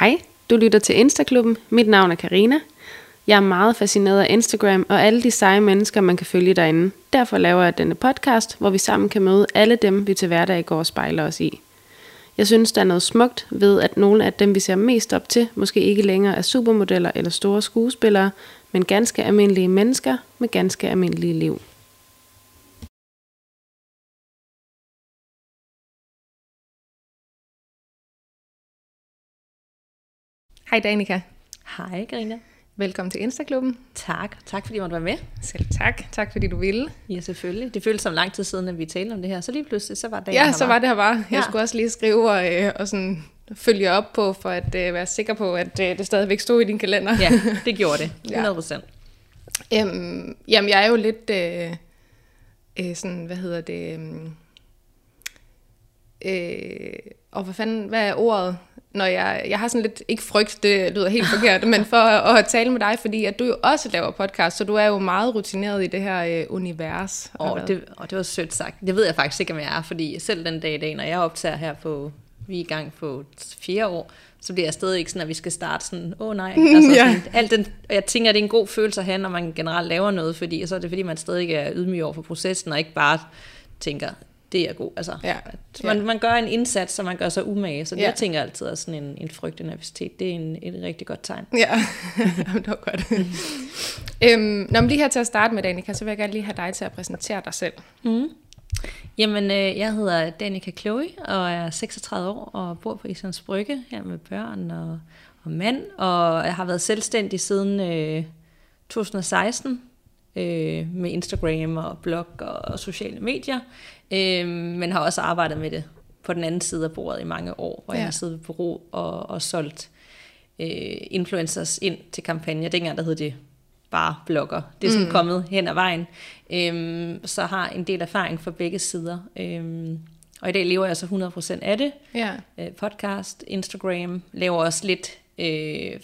Hej, du lytter til Instaklubben. Mit navn er Carina. Jeg er meget fascineret af Instagram og alle de seje mennesker, man kan følge derinde. Derfor laver jeg denne podcast, hvor vi sammen kan møde alle dem, vi til hverdag går og spejler os i. Jeg synes, der er noget smukt ved, at nogle af dem, vi ser mest op til, måske ikke længere er supermodeller eller store skuespillere, men ganske almindelige mennesker med ganske almindelige liv. Hej Danica. Hej Carina. Velkommen til Instaklubben. Tak. Tak fordi du måtte være med. Selv tak. Tak fordi du ville. Ja, selvfølgelig. Det føltes som lang tid siden, at vi talte om det her. Så lige pludselig, så var det her. Ja, så var det her bare. Jeg skulle også lige skrive og sådan følge op på, for at være sikker på, at det stadigvæk stod i din kalender. Ja, det gjorde det. 100%. Ja. Jamen, jeg er jo lidt sådan, hvad hedder det? Hvad er ordet? Når jeg har sådan lidt, ikke frygt, det lyder helt forkert, men for at tale med dig, fordi at du jo også laver podcast, så du er jo meget rutineret i det her univers. Det var sødt sagt. Det ved jeg faktisk ikke, om jeg er, fordi selv den dag i dag, når jeg optager her på, vi er i gang på 4 år, så bliver jeg stadig ikke sådan, at vi skal starte sådan, jeg tænker, at det er en god følelse at have, når man generelt laver noget, fordi så er det, fordi man stadig er ydmyg over for processen, og ikke bare tænker, det er god. Altså, man gør en indsats, så man gør sig umage. Så det, jeg tænker altid, er sådan en frygtnervositet. Det er et rigtig godt tegn. Ja, det var godt. Men lige her til at starte med, Danica, så vil jeg gerne lige have dig til at præsentere dig selv. Mm. Jamen, jeg hedder Danica Chloé, og er 36 år, og bor på Islands Brygge, her med børn og mand. Og jeg har været selvstændig siden 2016, med Instagram og blog og sociale medier, men har også arbejdet med det på den anden side af bordet i mange år, hvor jeg har siddet ved bureau og solgt influencers ind til kampagner. Dengang der hed det bare blogger. Det er sådan kommet hen ad vejen. Så har en del erfaring fra begge sider. Og i dag lever jeg så 100% af det. Yeah. Podcast, Instagram, laver også lidt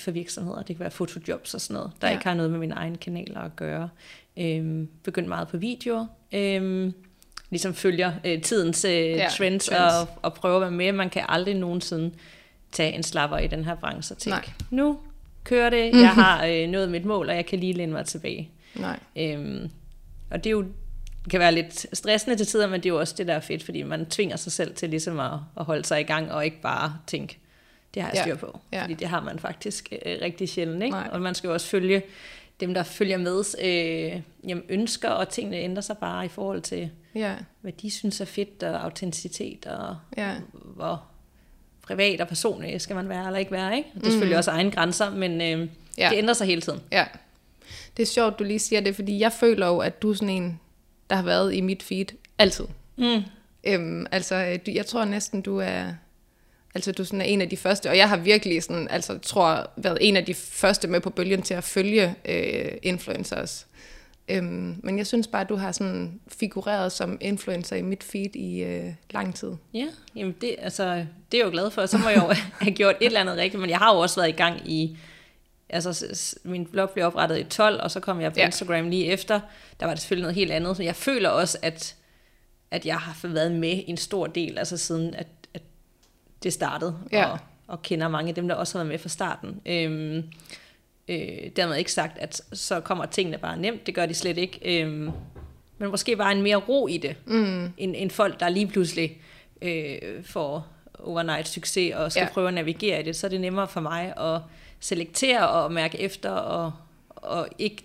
for virksomheder. Det kan være fotojobs og sådan noget, der ikke har noget med mine egne kanaler at gøre. Begyndt meget på videoer. Ligesom følger tidens trends. Og prøver at være med. Man kan aldrig nogensinde tage en slapper i den her branche og tænke, nu kører det, jeg har nået mit mål, og jeg kan lige læne mig tilbage. Nej. Og det er jo, kan være lidt stressende til tider, men det er jo også det, der er fedt, fordi man tvinger sig selv til ligesom at holde sig i gang, og ikke bare tænke, det har jeg styr på, fordi det har man faktisk rigtig sjældent, ikke? Og man skal jo også følge dem, der følger med, ønsker, og tingene ændrer sig bare i forhold til, hvad de synes er fedt, og autenticitet, og hvor privat og personlig skal man være eller ikke være, ikke? Det er selvfølgelig også egne grænser, men det ændrer sig hele tiden. Ja. Det er sjovt, du lige siger det, fordi jeg føler jo, at du er sådan en, der har været i mit feed altid. Mm. Jeg tror næsten, du er... Altså, du sådan er en af de første, og jeg har virkelig sådan, været en af de første med på bølgen til at følge influencers. Men jeg synes bare, at du har sådan figureret som influencer i mit feed i lang tid. Ja, jamen det er jeg jo glad for. Så må jeg jo have gjort et eller andet rigtigt, men jeg har jo også været i gang i... min blog blev oprettet i 12, og så kom jeg på Instagram lige efter. Der var det selvfølgelig noget helt andet, men jeg føler også, at jeg har været med en stor del, siden at det startede, og kender mange af dem, der også har været med fra starten. Dermed ikke sagt, at så kommer tingene bare nemt, det gør de slet ikke. Men måske bare en mere ro i det, end folk, der lige pludselig får overnight succes, og skal prøve at navigere i det, så er det nemmere for mig at selektere og mærke efter, og ikke,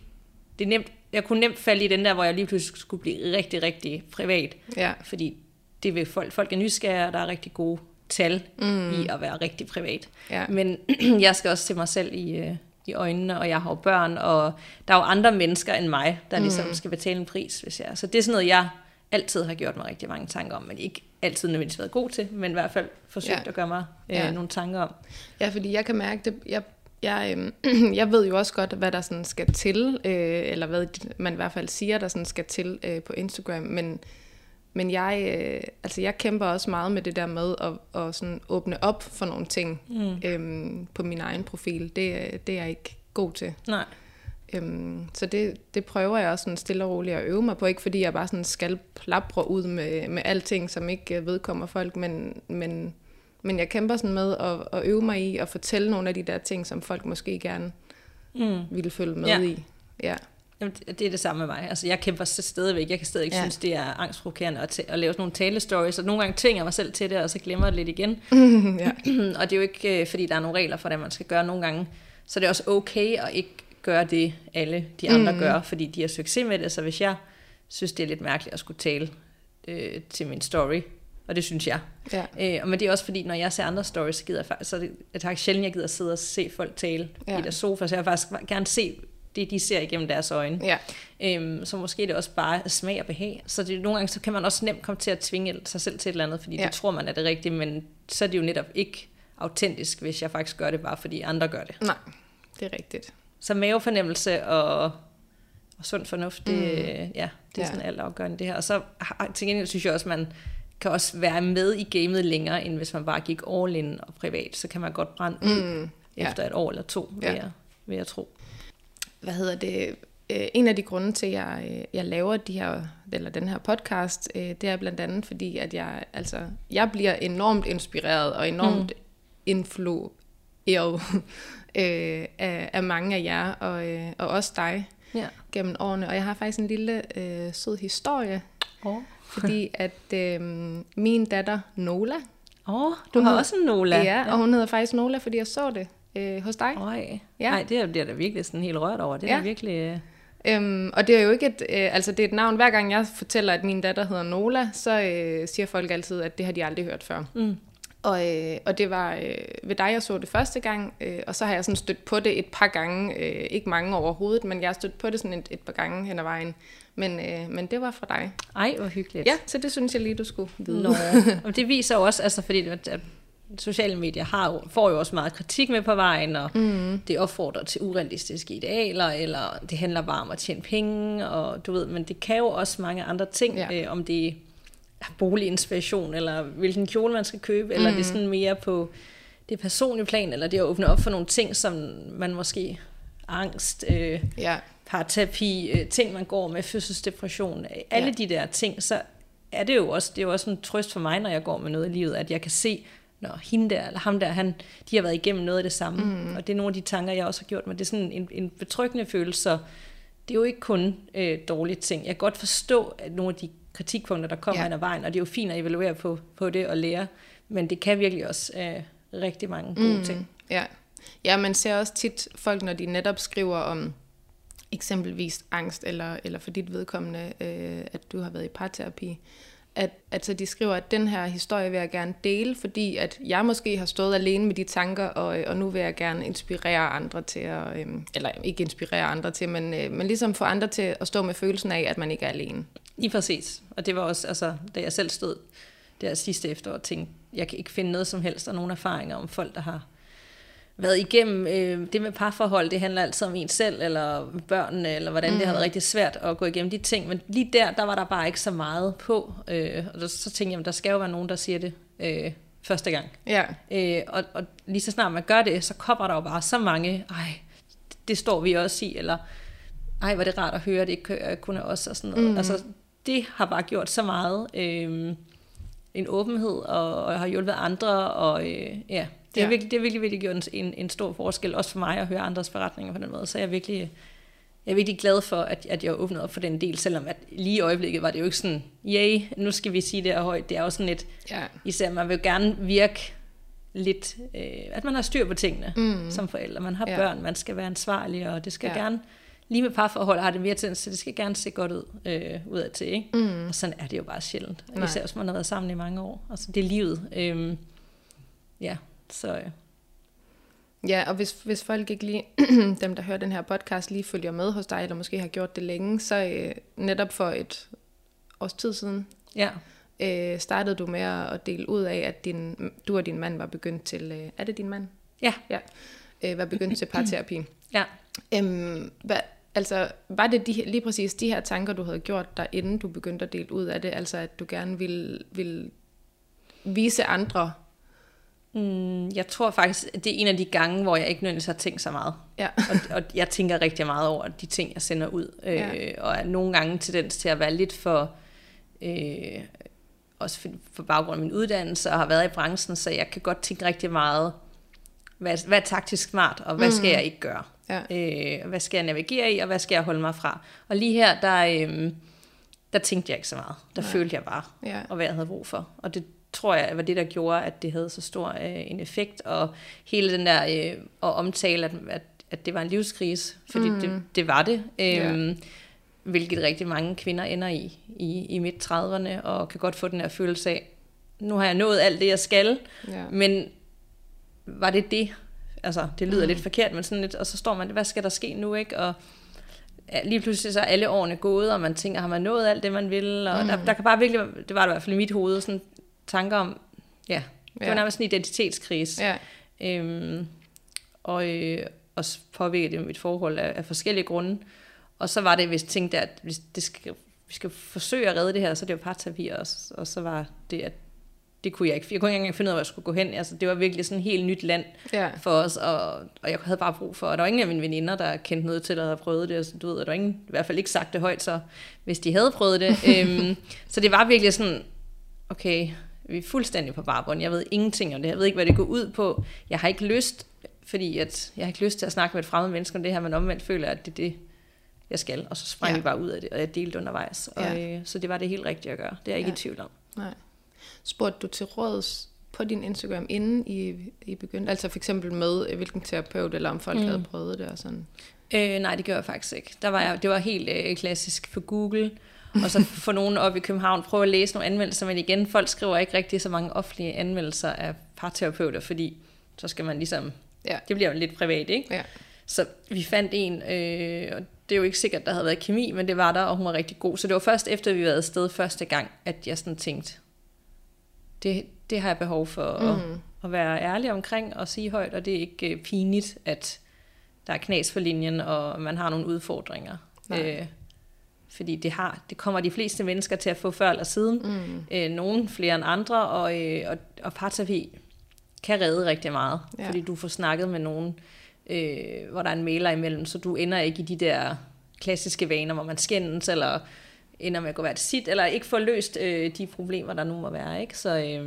det er nemt, jeg kunne nemt falde i den der, hvor jeg lige pludselig skulle blive rigtig, rigtig privat, fordi det vil folk er nysgerrige, og der er rigtig gode tal i at være rigtig privat. Ja. Men jeg skal også se mig selv i øjnene, og jeg har jo børn, og der er jo andre mennesker end mig, der ligesom skal betale en pris, hvis jeg... Så det er sådan noget, jeg altid har gjort mig rigtig mange tanker om, men ikke altid nødvendigvis været god til, men i hvert fald forsøgt at gøre mig nogle tanker om. Ja, fordi jeg kan mærke det... Jeg ved jo også godt, hvad der sådan skal til, eller hvad man i hvert fald siger, der sådan skal til på Instagram, men jeg kæmper også meget med det der med at sådan åbne op for nogle ting på min egen profil. Det er jeg ikke god til. Nej. Så det prøver jeg også sådan stille og roligt at øve mig på. Ikke fordi jeg bare sådan skal plapre ud med alting, som ikke vedkommer folk, men Men jeg kæmper sådan med at øve mig i at fortælle nogle af de der ting, som folk måske gerne ville følge med i. Ja. Jamen, det er det samme med mig. Altså, jeg kæmper stadigvæk. Jeg kan stadig ikke synes, det er angstprovokerende at lave sådan nogle talestories. Og nogle gange tvinger jeg mig selv til det, og så glemmer jeg det lidt igen. Og det er jo ikke, fordi der er nogle regler for, hvad man skal gøre nogle gange. Så det er også okay at ikke gøre det, alle de andre gør, fordi de har succes med det. Så hvis jeg synes, det er lidt mærkeligt at skulle tale til min story, og det synes jeg. Men det er også fordi, når jeg ser andre stories, så er det sjældent, jeg gider sidde og se folk tale i deres sofa, så jeg faktisk gerne se det, de ser igennem deres øjne. Så måske det er også bare smag og behag. Så det, nogle gange så kan man også nemt komme til at tvinge sig selv til et eller andet, fordi det tror man er det rigtige, men så er det jo netop ikke autentisk, hvis jeg faktisk gør det, bare fordi andre gør det. Nej, det er rigtigt. Så mavefornemmelse og sund fornuft, det er sådan alt afgørende det her. Og så til gengæld synes jeg også, man kan også være med i gamet længere, end hvis man bare gik all in og privat. Så kan man godt brænde ud efter et år eller to, vil jeg tro. Hvad hedder det? En af de grunde til, at jeg laver den her podcast, det er blandt andet fordi, at jeg bliver enormt inspireret og enormt influeret af mange af jer og også dig gennem årene. Og jeg har faktisk en lille sød historie. Fordi at min datter Nola... du har også en Nola. Ja, og hun hedder faktisk Nola, fordi jeg så det hos dig. Nej, det bliver da virkelig sådan helt rørt over. Det er virkelig... og det er jo ikke et... det er et navn. Hver gang jeg fortæller, at min datter hedder Nola, så siger folk altid, at det har de aldrig hørt før. Og det var ved dig, jeg så det første gang, og så har jeg sådan stødt på det et par gange. Ikke mange overhovedet, men jeg har stødt på det sådan et par gange hen ad vejen. Men det var fra dig. Ej, hvor hyggeligt. Ja, så det synes jeg lige, du skulle vide. Og det viser jo også, fordi at sociale medier får jo også meget kritik med på vejen, og det opfordrer til urealistiske idealer, eller det handler bare om at tjene penge, og du ved, men det kan jo også mange andre ting, om det er boliginspiration, eller hvilken kjole man skal købe, eller det er sådan mere på det personlige plan, eller det at åbne op for nogle ting, som man måske... angst, parterapi, ting man går med, fødselsdepression, alle de der ting, så er det jo også, en trøst for mig, når jeg går med noget i livet, at jeg kan se, når hende der, eller ham der, de har været igennem noget af det samme, og det er nogle af de tanker, jeg også har gjort mig, det er sådan en betryggende følelse, så det er jo ikke kun dårlige ting. Jeg kan godt forstå, at nogle af de kritikpunkter, der kommer hen ad vejen, og det er jo fint at evaluere på det og lære, men det kan virkelig også rigtig mange gode ting. Ja, man ser også tit folk, når de netop skriver om eksempelvis angst, eller for dit vedkommende, at du har været i parterapi, at så de skriver, at den her historie vil jeg gerne dele, fordi at jeg måske har stået alene med de tanker, og nu vil jeg gerne inspirere andre til, eller ikke inspirere andre til, men ligesom få andre til at stå med følelsen af, at man ikke er alene. Lige præcis, og det var også, da jeg selv stod der sidste efterår, tænkte, jeg kan ikke finde noget som helst, og nogen erfaringer om folk, der har været igennem det med parforhold, det handler altid om en selv, eller børnene, eller hvordan det har været rigtig svært at gå igennem de ting, men lige der var der bare ikke så meget på, og så tænkte jeg, der skal jo være nogen, der siger det første gang. Og lige så snart man gør det, så kommer der jo bare så mange, det står vi også i, eller hvor det rart at høre, det ikke kun er os, og sådan noget. Det har bare gjort så meget, en åbenhed, og har hjulpet andre, og det har virkelig gjort en stor forskel, også for mig at høre andres beretninger på den måde. Så jeg er virkelig glad for, at jeg åbnede op for den del, selvom at lige i øjeblikket var det jo ikke sådan, nu skal vi sige det her højt. Det er jo sådan lidt, især man vil gerne virke lidt, at man har styr på tingene som forældre. Man har børn, man skal være ansvarlig, og det skal gerne, lige med parforhold har det mere tendens, så det skal gerne se godt ud udad til, ikke? Og sådan er det jo bare sjældent. Nej. Især hvis man har været sammen i mange år. Altså det er livet. Så ja, og hvis folk ikke lige, dem der hører den her podcast, lige følger med hos dig, eller måske har gjort det længe, så netop for et års tid siden, startede du med at dele ud af, at du og din mand var begyndt til, er det din mand? Ja. Var begyndt til parterapi. Ja. Var det lige præcis de her tanker, du havde gjort der, inden du begyndte at dele ud af det, altså at du gerne ville vise andre? Jeg tror faktisk, at det er en af de gange, hvor jeg ikke nødvendigvis har tænkt så meget. Ja. og jeg tænker rigtig meget over de ting, jeg sender ud. Og er nogle gange tendens til at være lidt for også for baggrund af min uddannelse og har været i branchen, så jeg kan godt tænke rigtig meget, hvad er taktisk smart, og hvad skal jeg ikke gøre? Ja. Hvad skal jeg navigere i, og hvad skal jeg holde mig fra? Og lige her, der tænkte jeg ikke så meget. Der følte jeg bare, og hvad jeg havde brug for. Og det tror jeg var det, der gjorde, at det havde så stor en effekt, og hele den der at omtale, at det var en livskrise, fordi det var det. Hvilket rigtig mange kvinder ender i midt 30'erne, og kan godt få den her følelse af, nu har jeg nået alt det, jeg skal, men var det? Altså, det lyder lidt forkert, men sådan lidt, og så står man, hvad skal der ske nu, ikke? Og lige pludselig så er alle årene gået, og man tænker, har man nået alt det, man vil? Og der kan bare virkelig, det var det i hvert fald i mit hoved, sådan tanker om, det var nærmest en identitetskrise. Ja. Og påvirkede det mit forhold af forskellige grunde. Og så var det, hvis jeg tænkte, at hvis vi skal forsøge at redde det her, så er det jo parterapi også. Og så var det, at det kunne jeg ikke. Jeg kunne ikke engang finde ud af, hvor jeg skulle gå hen. Altså, det var virkelig sådan et helt nyt land for os, og jeg havde bare brug for, og der var ingen af mine veninder, der kendte noget til, der havde prøvet det, og så, du ved, der var ingen, i hvert fald ikke sagt det højt, så hvis de havde prøvet det. Så det var virkelig sådan, okay, vi er fuldstændig på bar bund. Jeg ved ingenting om det. Jeg ved ikke, hvad det går ud på. Jeg har ikke lyst, fordi jeg har ikke lyst til at snakke med et fremmed menneske om det her, men omvendt føler, at det er det, jeg skal. Og så sprang vi bare ud af det, og jeg delte undervejs. Og, så det var det helt rigtige at gøre. Det er jeg ikke i tvivl om. Nej. Spurgte du til råds på din Instagram inden I begyndte? Altså for eksempel med hvilken terapeut, eller om folk havde prøvet det og sådan? Nej, det gjorde jeg faktisk ikke. Det var helt klassisk på Google, og så få nogen op i København, prøve at læse nogle anmeldelser, men igen, folk skriver ikke rigtig så mange offentlige anmeldelser af parterapeuter, fordi så skal man ligesom, det bliver jo lidt privat, ikke? Ja. Så vi fandt en, og det er jo ikke sikkert, der havde været kemi, men det var der, og hun var rigtig god. Så det var først efter, vi havde været afsted første gang, at jeg sådan tænkte, det har jeg behov for at være ærlig omkring og sige højt, og det er ikke pinligt, at der er knas for linjen, og man har nogle udfordringer. Fordi det kommer de fleste mennesker til at få før eller siden. Nogen flere end andre, og parterapi kan redde rigtig meget, fordi du får snakket med nogen, hvor der er en mailer imellem, så du ender ikke i de der klassiske vaner, hvor man skændes, eller ender med at gå være til sit, eller ikke får løst de problemer, der nu må være, ikke? Så,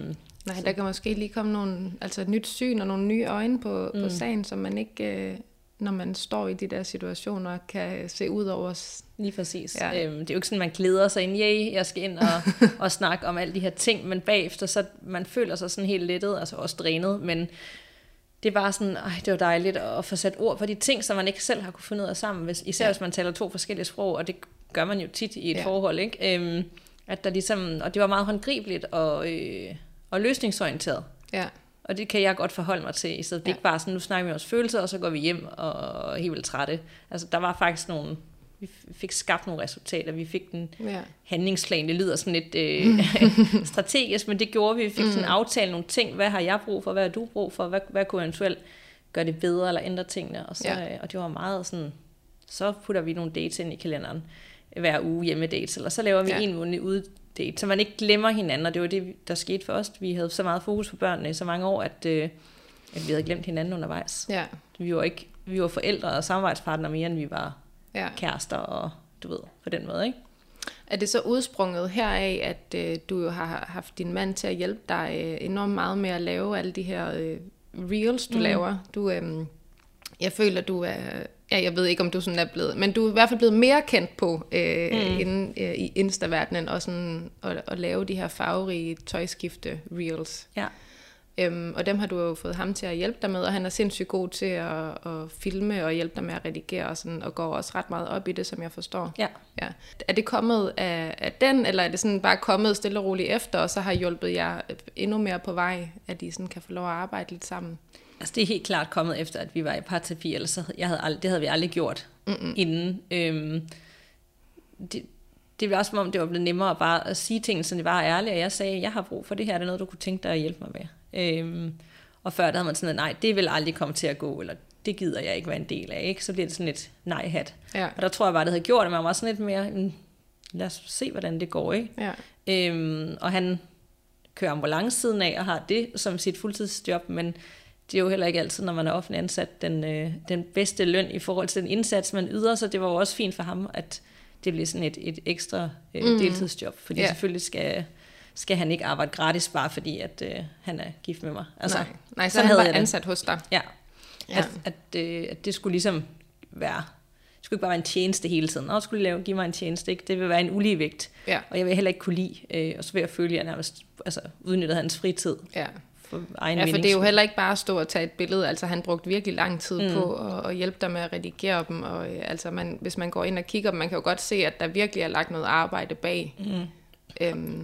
nej, der kan måske lige komme et nyt syn og nogle nye øjne på sagen, som man ikke... når man står i de der situationer, kan se ud over os. Lige præcis. Ja. Det er jo ikke sådan, man glæder sig ind, jeg skal ind og snakke om alle de her ting, men bagefter, så man føler sig sådan helt lettet, altså også drænet, men det var sådan, det var dejligt at få sat ord på de ting, som man ikke selv har kunne finde ud af sammen, hvis man taler to forskellige sprog, og det gør man jo tit i et forhold, ikke? At der ligesom, og det var meget håndgribeligt og løsningsorienteret. Ja. Og det kan jeg godt forholde mig til, i stedet for ikke bare sådan, nu snakker vi om følelser, og så går vi hjem og er helt vildt trætte. Altså, der var faktisk nogle, vi fik skabt nogle resultater, vi fik den handlingsplan, det lyder sådan lidt strategisk, men det gjorde vi, vi fik sådan aftale nogle ting, hvad har jeg brug for, hvad har du brug for, hvad kunne eventuelt gøre det bedre, eller ændre tingene, og det var meget sådan, så putter vi nogle dates ind i kalenderen, hver uge hjemmedates, eller så laver vi en måned ude, så man ikke glemmer hinanden, og det var det, der skete for os. Vi havde så meget fokus på børnene i så mange år, at vi havde glemt hinanden undervejs. Ja. Vi var forældre og samarbejdspartnere mere, end vi var kærester, og du ved, på den måde, ikke? Er det så udsprunget heraf, at du jo har haft din mand til at hjælpe dig enormt meget med at lave alle de her reels, du laver? Jeg føler, du er... Ja, jeg ved ikke, om du sådan er blevet... Men du er i hvert fald blevet mere kendt på i Insta-verdenen og sådan at lave de her farverige tøjskifte-reels. Ja. Og dem har du jo fået ham til at hjælpe dig med, og han er sindssygt god til at filme og hjælpe dig med at redigere og sådan, og går også ret meget op i det, som jeg forstår. Ja. Ja. Er det kommet af den, eller er det sådan bare kommet stille og roligt efter, og så har hjulpet jer endnu mere på vej, at I sådan kan få lov at arbejde lidt sammen? Altså, det er helt klart kommet efter, at vi var i parterapi, ellers det havde vi aldrig gjort inden. Det var også, som om det var blevet nemmere bare at sige ting, så det var ærligt, og jeg sagde, jeg har brug for det her, er det noget, du kunne tænke dig at hjælpe mig med? Og før, der havde man sådan noget, nej, det vil aldrig komme til at gå, eller det gider jeg ikke være en del af, ikke? Så bliver det sådan et nej-hat. Ja. Og der tror jeg bare, det havde gjort, at man var sådan lidt mere, lad os se, hvordan det går, ikke? Ja. Og han kører ambulance siden af, og har det som sit fuldtidsjob, men det er jo heller ikke altid, når man er offentlig ansat, den bedste løn i forhold til den indsats, man yder, så det var jo også fint for ham, at det blev sådan et ekstra deltidsjob, fordi selvfølgelig skal skal han ikke arbejde gratis, bare fordi at han er gift med mig. Altså, nej, så havde han var ansat hos dig. Ja, ja. At det skulle ligesom være... Det skulle ikke bare være en tjeneste hele tiden. Nå, skulle give mig en tjeneste, ikke? Det vil være en uligevægt. Ja. Og jeg vil heller ikke kunne lide. Og så vil jeg føle, at jeg nærmest udnyttede hans fritid. Ja. For egen mening. For det er jo heller ikke bare at stå og tage et billede. Altså, han brugte virkelig lang tid på at hjælpe dig med at redigere dem. Og altså, hvis man går ind og kigger dem, man kan jo godt se, at der virkelig er lagt noget arbejde bag.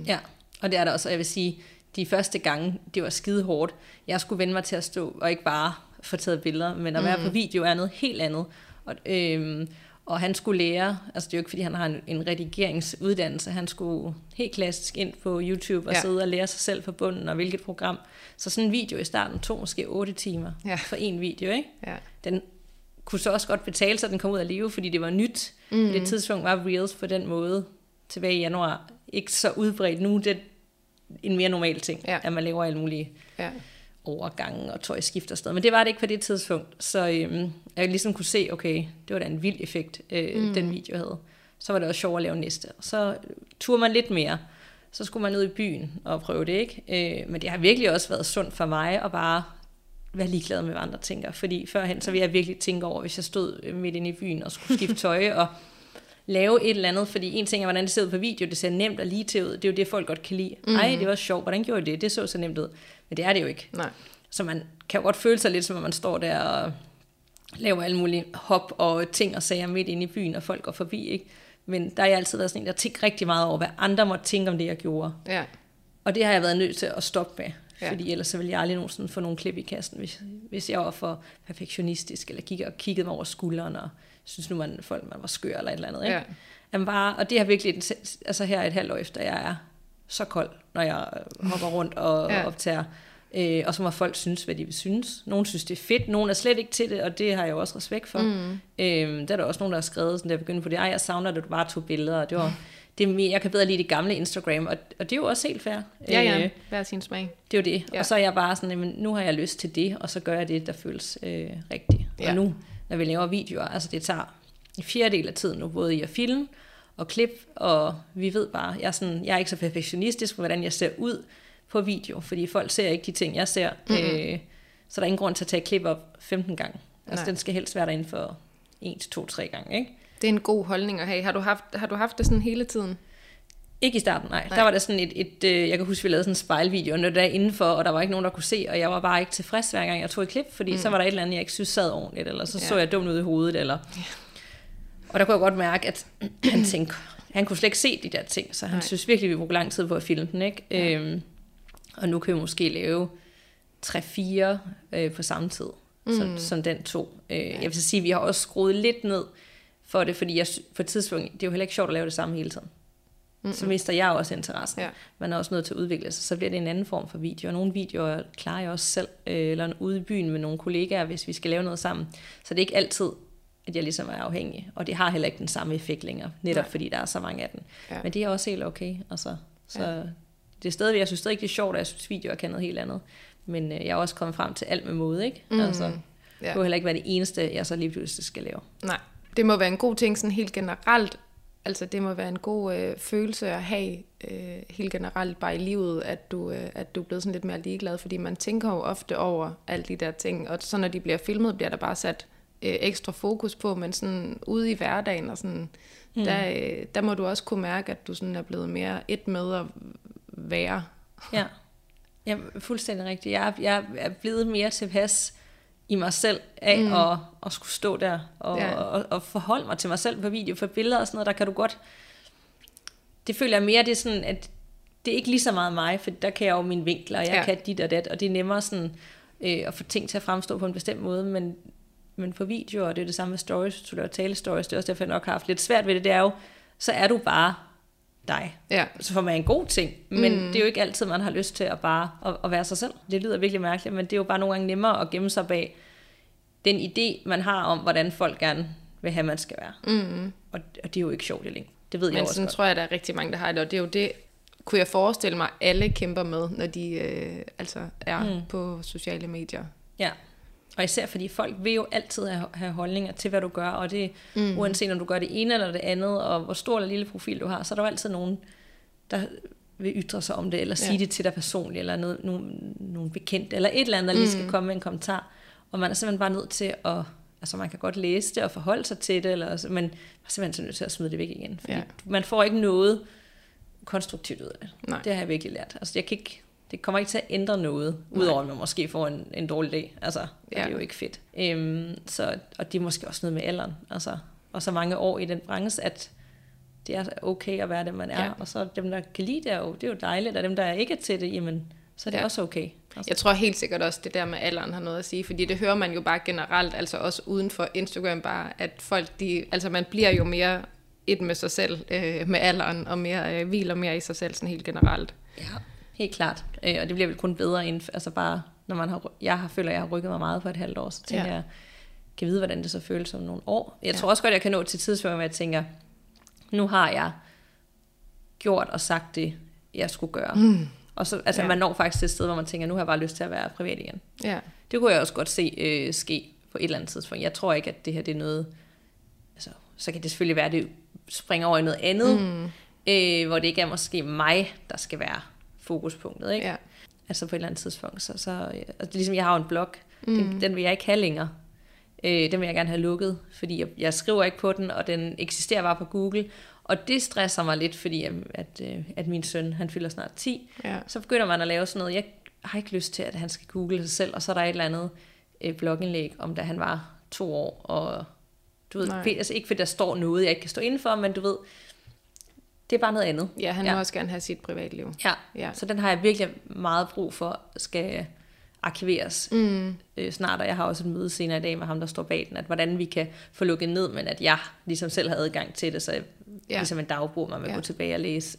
Ja, og det er der også. Jeg vil sige, de første gange, det var skide hårdt. Jeg skulle vende mig til at stå og ikke bare få taget billeder, men at være på video er noget helt andet. Og han skulle lære, altså det er jo ikke fordi han har en redigeringsuddannelse, han skulle helt klassisk ind på YouTube og sidde og lære sig selv fra bunden og hvilket program. Så sådan en video i starten tog måske 8 timer for en video, ikke? Ja. Den kunne så også godt betale sig, at den kom ud at leve, fordi det var nyt. Det tidspunkt var Reels på den måde tilbage i januar ikke så udbredt. Nu det er en mere normal ting, at man laver alle mulige... overgange og tøjskifter og sådan noget. Men det var det ikke på det tidspunkt. Så jeg ligesom kunne se, okay, det var da en vild effekt, den video havde. Så var det også sjovt at lave næste. Og så turde man lidt mere. Så skulle man ud i byen og prøve det, ikke? Men det har virkelig også været sundt for mig at bare være ligeglad med, hvad andre tænker. Fordi førhen, så ville jeg virkelig tænke over, hvis jeg stod midt inde i byen og skulle skifte tøj og lave et eller andet. Fordi en ting er, hvordan det ser ud på video. Det ser nemt og lige til ud. Det er jo det, folk godt kan lide. Ej, det var sjovt. Hvordan gjorde I det? Det så så nemt ud. Men det er det jo ikke. Nej. Så man kan jo godt føle sig lidt, som om man står der og laver alle mulige hop og ting og sager midt inde i byen, og folk går forbi, ikke? Men der har jeg altid været sådan en, der tænker rigtig meget over, hvad andre måtte tænke om det, jeg gjorde. Ja. Og det har jeg været nødt til at stoppe med, fordi ellers så ville jeg aldrig nogensinde få nogle klip i kassen, hvis jeg var for perfektionistisk, eller kiggede mig over skulderen, og synes nu, man var skør eller et eller andet, ikke? Ja. Og det har virkelig, altså her et halvt år efter, jeg er så kold, når jeg hopper rundt og optager. Og så må folk synes, hvad de vil synes. Nogen synes, det er fedt, nogen er slet ikke til det, og det har jeg jo også respekt for. Der er der også nogen, der har skrevet, sådan, der begyndte på det, jeg savner, at du bare tog billeder, og jeg kan bedre lide det gamle Instagram, og det er jo også helt fair. Ja, hver sin smag. Det er jo det, og så er jeg bare sådan, jamen, nu har jeg lyst til det, og så gør jeg det, der føles rigtigt. Ja. Og nu, når vi laver videoer, altså det tager en fjerdedel af tiden nu, både i at filme og klippe, og vi ved bare, jeg er ikke så perfektionistisk på, hvordan jeg ser ud på video, fordi folk ser ikke de ting, jeg ser. Så der er ingen grund til at tage klip op 15 gange. Altså, den skal helst være derinde for 1-2-3 gange, ikke? Det er en god holdning at have. Har du haft det sådan hele tiden? Ikke i starten, nej. Der var der sådan et jeg kan huske, vi lavede sådan en spejlvideo, når der indenfor, og der var ikke nogen, der kunne se, og jeg var bare ikke tilfreds, hver gang jeg tog et klip, fordi så var der et eller andet, jeg ikke synes sad ordentligt, eller så jeg dum ud i hovedet, eller... Ja. Og der kunne jeg godt mærke, at han tænkte, han kunne slet ikke se de der ting, så han synes virkelig, vi brugte lang tid på at filme den, ikke? Ja. Og nu kan vi måske lave 3-4 på samme tid, som den to. Jeg vil så sige, at vi har også skruet lidt ned for det, fordi på et tidspunkt, det er jo heller ikke sjovt at lave det samme hele tiden. Så mister jeg også interessen. Ja. Man er også nødt til at udvikle sig, så bliver det en anden form for video. Og nogle videoer klarer jeg også selv, eller ude i byen med nogle kollegaer, hvis vi skal lave noget sammen. Så det er ikke altid, at jeg ligesom er afhængig, og det har heller ikke den samme effekt længere, netop fordi der er så mange af den. Ja. Men det er også helt okay, og så det er stadigvæk, jeg synes stadig, det er sjovt, og jeg synes, videoer kan noget helt andet. Men jeg er også kommet frem til alt med måde, ikke? Det må heller ikke være det eneste, jeg så lige pludselig skal lave. Nej, det må være en god ting sådan helt generelt. Altså, det må være en god følelse at have helt generelt bare i livet, at du er blevet sådan lidt mere ligeglad, fordi man tænker jo ofte over alle de der ting. Og så når de bliver filmet, bliver der bare sat ekstra fokus på, men sådan ude i hverdagen og sådan, der må du også kunne mærke, at du sådan er blevet mere et med at være. Ja, fuldstændig rigtigt. Jeg er blevet mere tilpas i mig selv af at skulle stå der og forholde mig til mig selv på video, for billeder og sådan noget, der kan du godt... Det føler jeg mere, det er sådan, at det er ikke lige så meget mig, for der kan jeg jo mine vinkler, og jeg kan dit og dat, og det er nemmere sådan at få ting til at fremstå på en bestemt måde, men på video, og det er det samme med stories, du laver talestories, det er også derfor, jeg nok har haft lidt svært ved det, det er jo, så er du bare dig. Ja. Så får man en god ting, men det er jo ikke altid, man har lyst til at bare at være sig selv. Det lyder virkelig mærkeligt, men det er jo bare nogle gange nemmere at gemme sig bag den idé, man har om, hvordan folk gerne vil have, man skal være. Og det er jo ikke sjovt i længden. Det ved jeg også godt. Men sådan tror jeg, der er rigtig mange, der har det, og det er jo det, kunne jeg forestille mig, alle kæmper med, når de er på sociale medier. Ja. Og især fordi folk vil jo altid have holdninger til, hvad du gør, og det uanset om du gør det ene eller det andet, og hvor stor eller lille profil du har, så er der jo altid nogen, der vil ytre sig om det, eller sige det til dig personligt, eller nogen bekendt, eller et eller andet, der lige skal komme med en kommentar. Og man er simpelthen bare nødt til at, altså man kan godt læse det og forholde sig til det, eller, men man er simpelthen nødt til at smide det væk igen. Fordi man får ikke noget konstruktivt ud af det. Nej. Det har jeg virkelig lært. Altså jeg kan ikke, det kommer ikke til at ændre noget, udover at man måske får en dårlig dag. Altså, det er jo ikke fedt. Og det er måske også noget med alderen. Altså, og så mange år i den branche, at det er okay at være det, man er. Ja. Og så dem, der kan lide det, det er jo dejligt. Og dem, der ikke er til det, jamen, så er det også okay. Altså. Jeg tror helt sikkert også, det der med alderen har noget at sige. Fordi det hører man jo bare generelt, altså også uden for Instagram bare, at folk, altså man bliver jo mere et med sig selv med alderen, og mere, hviler mere i sig selv sådan helt generelt. Ja, helt klart. Og det bliver vel kun bedre, end, altså bare, når man har, jeg har rykket mig meget for et halvt år, så tænker jeg, kan vide, hvordan det så føles om nogle år. Jeg tror også godt, jeg kan nå til tidspunkt, hvor jeg tænker, nu har jeg gjort og sagt det, jeg skulle gøre. Og så, altså man når faktisk til et sted, hvor man tænker, nu har jeg bare lyst til at være privat igen. Ja. Det kunne jeg også godt se ske på et eller andet tidspunkt. Jeg tror ikke, at det her det er noget, altså, så kan det selvfølgelig være, at det springer over i noget andet, hvor det ikke er måske mig, der skal være fokuspunktet, ikke? Ja. Altså på et eller andet tidspunkt. Så, altså, ligesom jeg har en blog, den vil jeg ikke have længere. Den vil jeg gerne have lukket, fordi jeg skriver ikke på den, og den eksisterer bare på Google. Og det stresser mig lidt, fordi at min søn, han fylder snart 10. Ja. Så begynder man at lave sådan noget. Jeg har ikke lyst til, at han skal google sig selv, og så er der et eller andet blogindlæg, om da han var 2 år. Og du ved, altså ikke fordi der står noget, jeg ikke kan stå indenfor, men du ved, det er bare noget andet. Ja, han må også gerne have sit privatliv. Ja. Så den har jeg virkelig meget brug for, skal arkiveres snart, og jeg har også et møde senere i dag med ham, der står bag den, at hvordan vi kan få lukket ned, men at jeg ligesom selv har adgang til det, så ligesom en dagbog, man vil gå tilbage og læse.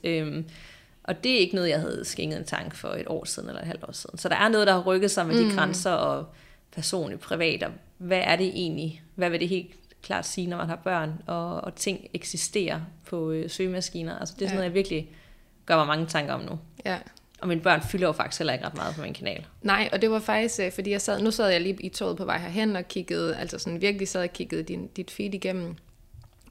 Og det er ikke noget, jeg havde skænket en tanke for et år siden, eller et halvt år siden. Så der er noget, der har rykket sig med de grænser, og personligt, privat, og hvad er det egentlig? Hvad vil det helt klart sige, når man har børn, og ting eksisterer på søgemaskiner? Altså det er sådan noget, jeg virkelig gør mig mange tanker om nu. Ja. Og mine børn fylder jo faktisk heller ikke ret meget på min kanal. Nej, og det var faktisk, fordi nu sad jeg lige i toget på vej herhen og kiggede, altså sådan virkelig sad og kiggede dit feed igennem.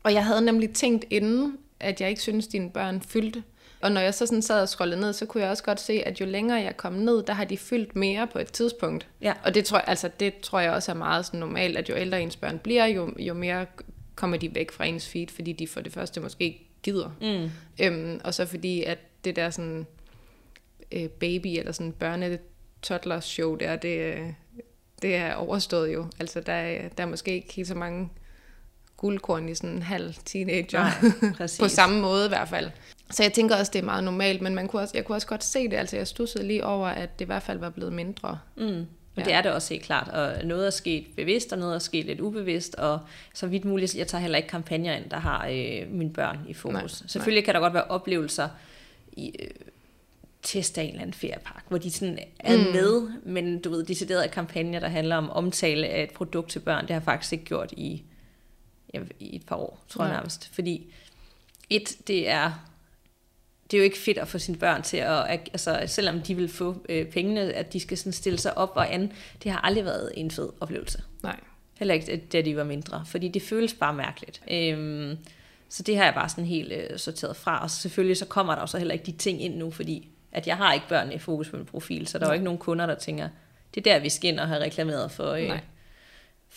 Og jeg havde nemlig tænkt inden, at jeg ikke syntes, dine børn fyldte. Og når jeg så sådan sad og scrollede ned, så kunne jeg også godt se, at jo længere jeg kom ned, der har de fyldt mere på et tidspunkt. Ja. Og det tror jeg også er meget sådan normalt, at jo ældre ens børn bliver, jo mere kommer de væk fra ens feed, fordi de for det første måske ikke gider. Og så fordi, at det der sådan baby eller sådan børne-toddlers show der, det er overstået jo. Altså der er måske ikke helt så mange guldkorn i sådan en halv teenager. Nej, på samme måde i hvert fald. Så jeg tænker også, det er meget normalt, men jeg kunne også godt se det. Altså jeg studsede lige over, at det i hvert fald var blevet mindre. Og det er det også helt klart. Og noget er sket bevidst, og noget er sket lidt ubevidst. Og så vidt muligt, jeg tager heller ikke kampagner ind, der har mine børn i fokus. Nej. Selvfølgelig kan der godt være oplevelser i tester en eller anden feriepark, hvor de sådan er med, men du ved, deciderede kampagner, der handler om omtale af et produkt til børn, det har jeg faktisk ikke gjort i et par år, tror jeg nærmest. Fordi det er jo ikke fedt at få sine børn til at, altså selvom de vil få pengene, at de skal sådan stille sig op og an. Det har aldrig været en fed oplevelse. Nej. Heller ikke, da de var mindre, fordi det føles bare mærkeligt. Så det har jeg bare sådan helt sorteret fra, og selvfølgelig så kommer der også heller ikke de ting ind nu, fordi at jeg har ikke børn i fokus på min profil, så der er jo ikke nogen kunder, der tænker, det er der, vi skal ind og have reklameret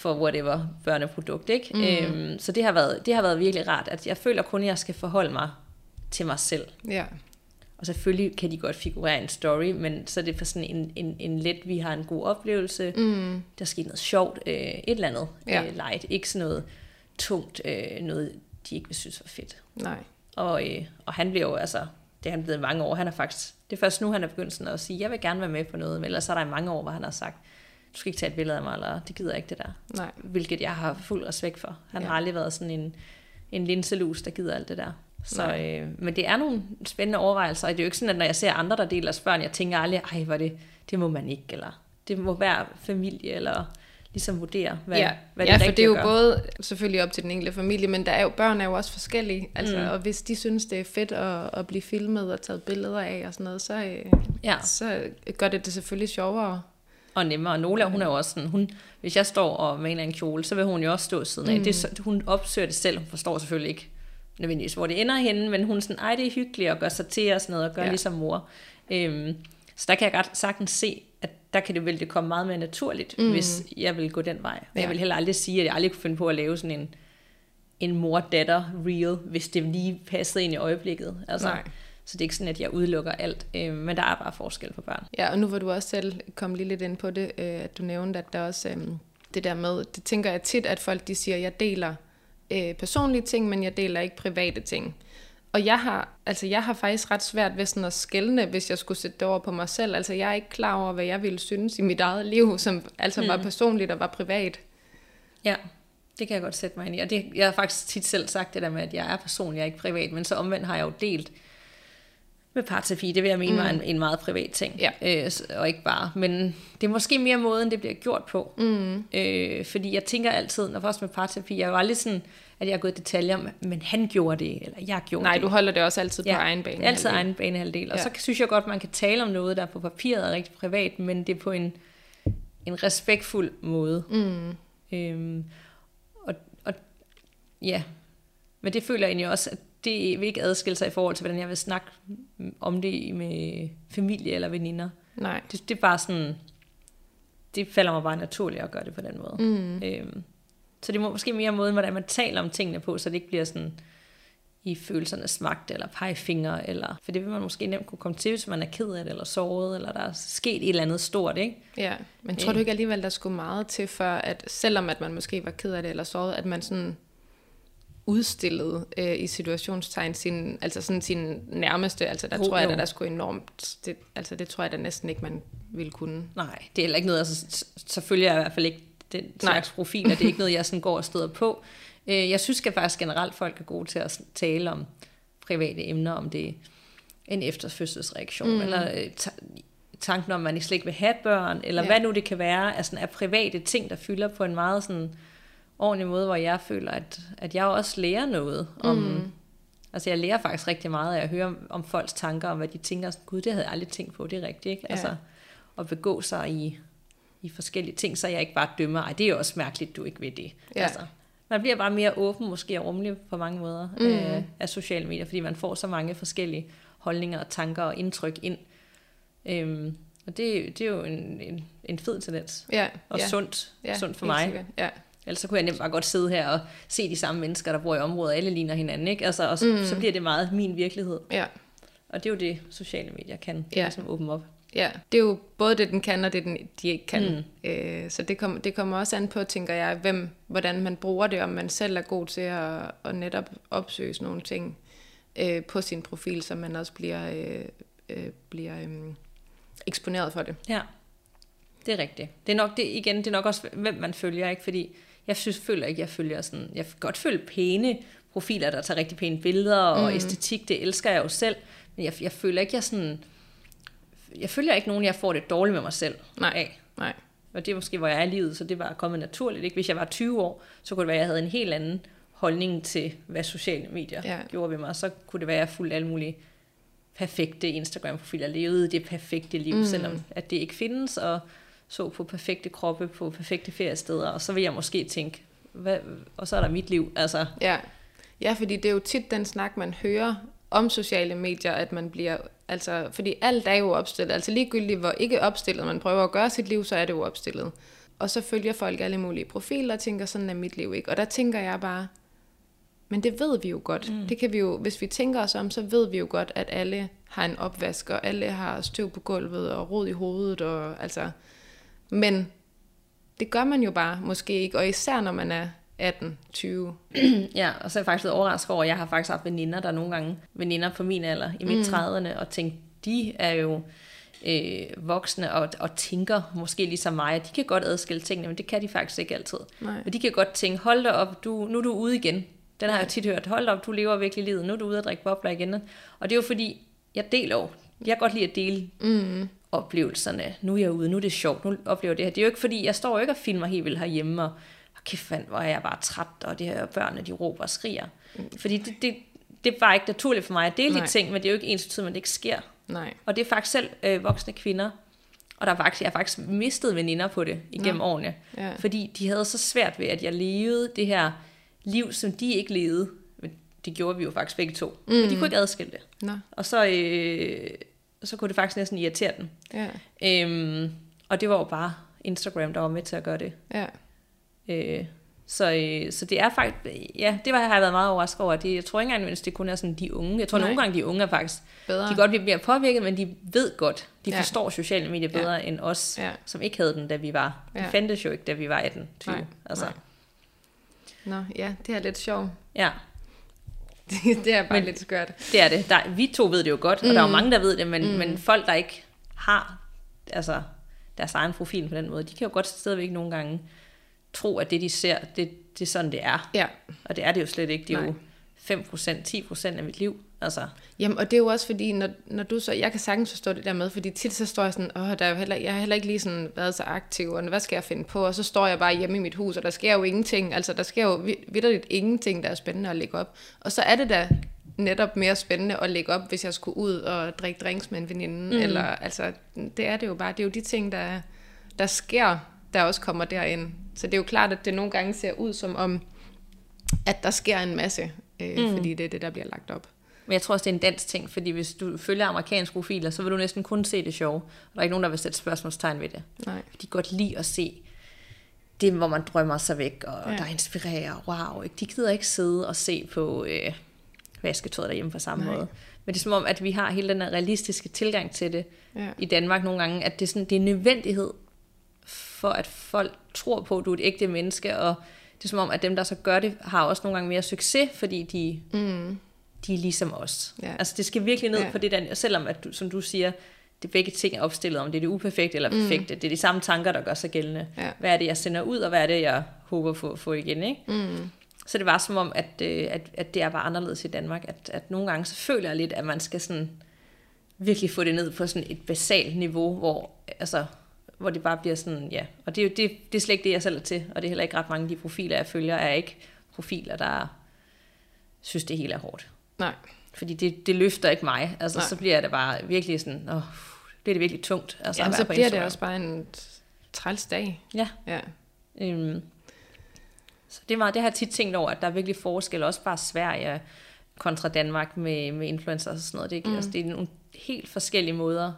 for whatever børneprodukt, ikke? Så det har været virkelig rart, at jeg føler kun, at jeg skal forholde mig til mig selv. Ja. Og selvfølgelig kan de godt figurere en story, men så er det for sådan en let, vi har en god oplevelse, der sker noget sjovt, et eller andet light, ikke sådan noget tungt, noget de ikke vil synes var fedt. Nej. Og han bliver jo altså, det er han blevet mange år, han er faktisk, det er først nu, han er begyndt sådan at sige, jeg vil gerne være med på noget, men ellers er der i mange år, hvor han har sagt, du skal ikke tage et billede af mig, eller det gider jeg ikke det der. Nej. Hvilket jeg har fuld respekt for. Han har aldrig været sådan en linselus, der gider alt det der. Så, men det er nogle spændende overvejelser, og det er jo ikke sådan, at når jeg ser andre, der deler børn, jeg tænker aldrig, det må man ikke, eller det må være familie, eller ligesom vurdere, hvad det er, for det er jo både selvfølgelig op til den enkelte familie, men børn er jo også forskellige, altså, og hvis de synes, det er fedt at blive filmet og taget billeder af og sådan noget, så gør det selvfølgelig sjovere. Og nemmere, og Nola, hun er jo også sådan, hvis jeg står og maler en kjole, så vil hun jo også stå siden af. Hun opsøger det selv, hun forstår selvfølgelig ikke, nødvendigvis, hvor det ender henne, men hun er sådan, ej, det er hyggeligt at gøre sig til og sådan noget, og gøre ligesom mor. Så der kan jeg godt sagtens se, at der kan det vel det komme meget mere naturligt, hvis jeg vil gå den vej. Og jeg vil heller aldrig sige, at jeg aldrig kunne finde på at lave sådan en mor-datter-reel, hvis det lige passede ind i øjeblikket. Altså, så det er ikke sådan, at jeg udelukker alt. Men der er bare forskel på børn. Ja, og nu hvor du også selv kom lige lidt ind på det, at du nævnte, at der også det der med, det tænker jeg tit, at folk de siger, at jeg deler personlige ting, men jeg deler ikke private ting. Og jeg har faktisk ret svært ved sådan at skelne, hvis jeg skulle sætte det over på mig selv. Altså, jeg er ikke klar over, hvad jeg ville synes i mit eget liv, som altså var personligt og var privat. Ja, det kan jeg godt sætte mig ind i. Og det, jeg har faktisk tit selv sagt det der med, at jeg er personlig, jeg er ikke privat, men så omvendt har jeg jo delt med parterapi. Det vil jeg mene var en meget privat ting. Ja. Og ikke bare. Men det er måske mere måden, det bliver gjort på. Fordi jeg tænker altid, når først med parterapi, jeg er jo aldrig sådan, at jeg har gået i detaljer om, men han gjorde det, eller jeg gjorde det. Nej, du holder det også altid på egen bane. Altid egen banehalvdel. Og så synes jeg godt, at man kan tale om noget, der på papiret er rigtig privat, men det er på en respektfuld måde. Og ja, men det føler jeg egentlig også, at det vil ikke adskille sig i forhold til, hvordan jeg vil snakke om det med familie eller veninder. Nej. Det er bare sådan, det falder mig bare naturligt at gøre det på den måde. Så det er måske mere måden, hvordan man taler om tingene på, så det ikke bliver sådan i følelsernes magt, eller pegefingre, eller, for det vil man måske nemt kunne komme til, hvis man er ked af det, eller såret, eller der er sket et eller andet stort, ikke? Ja, men tror du ikke alligevel, der skulle meget til, for at selvom at man måske var ked af det, eller såret, at man sådan udstillet i situationstegn sin nærmeste, altså der tror jeg, der skulle enormt, det, altså det tror jeg da næsten ikke, man ville kunne. Nej, det er heller ikke noget, altså så følger jeg i hvert fald ikke den slags profil, og det er ikke noget, jeg sådan går og støder på. Jeg synes faktisk generelt, folk er gode til at tale om private emner, om det er en efterfødselsreaktion, eller tanken om, man slet ikke vil have børn, eller hvad nu det kan være, altså er private ting, der fylder på en meget sådan ordentlig måde, hvor jeg føler, at jeg også lærer noget om, altså jeg lærer faktisk rigtig meget af at høre om folks tanker, om hvad de tænker, sådan, gud, det havde jeg aldrig tænkt på, det er rigtigt, ikke? Ja. Altså at begå sig i forskellige ting, så jeg ikke bare dømmer, ej, det er jo også mærkeligt, du ikke ved det. Ja. Altså, man bliver bare mere åben, måske rummelig på mange måder af sociale medier, fordi man får så mange forskellige holdninger og tanker og indtryk ind. Og det er jo en fed tendens. Ja. Og sundt for mig. Sikkert. Ja. Ellers så kunne jeg nemt bare godt sidde her og se de samme mennesker, der bor i området, alle ligner hinanden, ikke? Altså, og så bliver det meget min virkelighed. Ja. Og det er jo det, sociale medier kan, ligesom åbne op. Ja, det er jo både det, den kan, og det, de ikke kan. Så det kommer også an på, tænker jeg, hvordan man bruger det, om man selv er god til at netop opsøge sådan nogle ting på sin profil, så man også bliver eksponeret for det. Ja. Det er rigtigt. Det er nok det igen. Det er nok også hvem man følger, ikke, fordi jeg kan godt følge pæne profiler, der tager rigtig pæne billeder og æstetik. Det elsker jeg jo selv, men jeg føler ikke jeg følger ikke nogen, jeg får det dårligt med mig selv. Nej. Og det er måske hvor jeg er i livet, så det var kommet naturligt. Ikke? Hvis jeg var 20 år, så kunne det være jeg havde en helt anden holdning til hvad sociale medier gjorde ved mig, så kunne det være jeg fulgte alle mulige perfekte Instagram-profiler, levede det perfekte liv, selvom at det ikke findes, og så på perfekte kroppe, på perfekte feriesteder, og så vil jeg måske tænke, hvad? Og så er der mit liv, altså. Ja, fordi det er jo tit den snak, man hører om sociale medier, at man bliver, altså, fordi alt er jo opstillet, altså ligegyldigt hvor ikke opstillet, man prøver at gøre sit liv, så er det jo opstillet. Og så følger folk alle mulige profiler, og tænker, sådan er mit liv ikke, og der tænker jeg bare, men det ved vi jo godt. Det kan vi jo, hvis vi tænker os om, så ved vi jo godt, at alle har en opvask, og alle har støv på gulvet, og rod i hovedet, og altså. Men det gør man jo bare, måske ikke, og især når man er 18, 20. Ja, og så er jeg faktisk lidt overrasket over, at jeg har faktisk haft veninder på min alder, i midt 30'erne, og tænkt, de er jo voksne og tænker måske ligesom mig, og de kan godt adskille tingene, men det kan de faktisk ikke altid. Nej. Men de kan godt tænke, hold da op, nu er du ude igen. Den har jeg tit hørt, hold op, du lever virkelig livet, nu er du ude at drikke bobler igen. Og det er jo fordi, jeg kan godt lide at dele oplevelserne. Nu er jeg ude, nu er det sjovt, nu oplever det her. Det er jo ikke fordi, jeg står jo ikke og filmer helt vildt herhjemme, og kæft mand, hvor er jeg bare træt, og det her børnene, de råber og skriger. Fordi det er bare ikke naturligt for mig at dele de ting, men det er jo ikke ensbetydende, at det ikke sker. Nej. Og det er faktisk selv voksne kvinder, og jeg har faktisk mistet veninder på det igennem årene. Ja. Fordi de havde så svært ved, at jeg levede det her liv, som de ikke levede. det gjorde vi jo faktisk begge to. Mm. Men de kunne ikke adskille det. No. Og så kunne det faktisk næsten irritere dem. Yeah. Og det var jo bare Instagram, der var med til at gøre det. Yeah. Så det er faktisk... Ja, det har jeg været meget overrasket over. Jeg tror ikke engang, at det kun er sådan de unge. Jeg tror nogle gange, de unge er faktisk... Bedre. De godt bliver påvirket, men de ved godt. De forstår sociale medier bedre end os, som ikke havde den, da vi var... Vi fandtes jo ikke, da vi var 18-20. Altså. Nå, ja, det er lidt sjovt. Ja. Det er bare lidt skørt. Det er det. Vi to ved det jo godt, og der er jo mange, der ved det, men folk, der ikke har altså deres egen profil på den måde, de kan jo godt stadigvæk nogle gange tro, at det, de ser, det er sådan, det er. Ja. Og det er det jo slet ikke. Det er jo 5%, 10% af mit liv. Altså. Jamen, og det er jo også fordi, når du så... Jeg kan sagtens forstå det der med, fordi tit så står jeg sådan, jeg har heller ikke lige sådan været så aktiv, og hvad skal jeg finde på? Og så står jeg bare hjemme i mit hus, og der sker jo ingenting. Altså, der sker jo vitterligt ingenting, der er spændende at lægge op. Og så er det da netop mere spændende at lægge op, hvis jeg skulle ud og drikke drinks med en veninde. Mm. Eller, altså, det er det jo bare. Det er jo de ting, der sker, der også kommer derind. Så det er jo klart, at det nogle gange ser ud som om, at der sker en masse, fordi det er det, der bliver lagt op. Men jeg tror også, det er en dansk ting, fordi hvis du følger amerikanske profiler, så vil du næsten kun se det sjove. Og der er ikke nogen, der vil sætte spørgsmålstegn ved det. Nej. De kan godt lide at se det, hvor man drømmer sig væk, og der inspirerer. Wow, de gider ikke sidde og se på vasketøjet derhjemme på samme måde. Men det er som om, at vi har hele den her realistiske tilgang til det i Danmark nogle gange, at det er en nødvendighed for, at folk tror på, at du er et ægte menneske, og det er som om, at dem, der så gør det, har også nogle gange mere succes, fordi de er ligesom os. Ja. Altså, det skal virkelig ned på det der, selvom, at du, som du siger, det begge ting er opstillet, om det er det uperfekte eller perfekte. Det er de samme tanker, der gør sig gældende. Ja. Hvad er det, jeg sender ud, og hvad er det, jeg håber at få igen, ikke? Mm. Så det var som om, at det er bare anderledes i Danmark, at nogle gange så føler jeg lidt, at man skal sådan virkelig få det ned på sådan et basalt niveau, hvor det bare bliver sådan, ja. Og det er slet ikke det, jeg selv er til, og det er heller ikke ret mange af de profiler, jeg følger, er ikke profiler, der synes, det hele er hårdt. Nej. Fordi det løfter ikke mig. Altså, så bliver det bare virkelig sådan, bliver det virkelig tungt. Altså, jamen, så bliver det også bare en træls dag. Ja. Så det har jeg tit tænkt over, at der er virkelig forskel, også bare Sverige kontra Danmark med influencers og sådan noget. Det, altså, det er nogle helt forskellige måder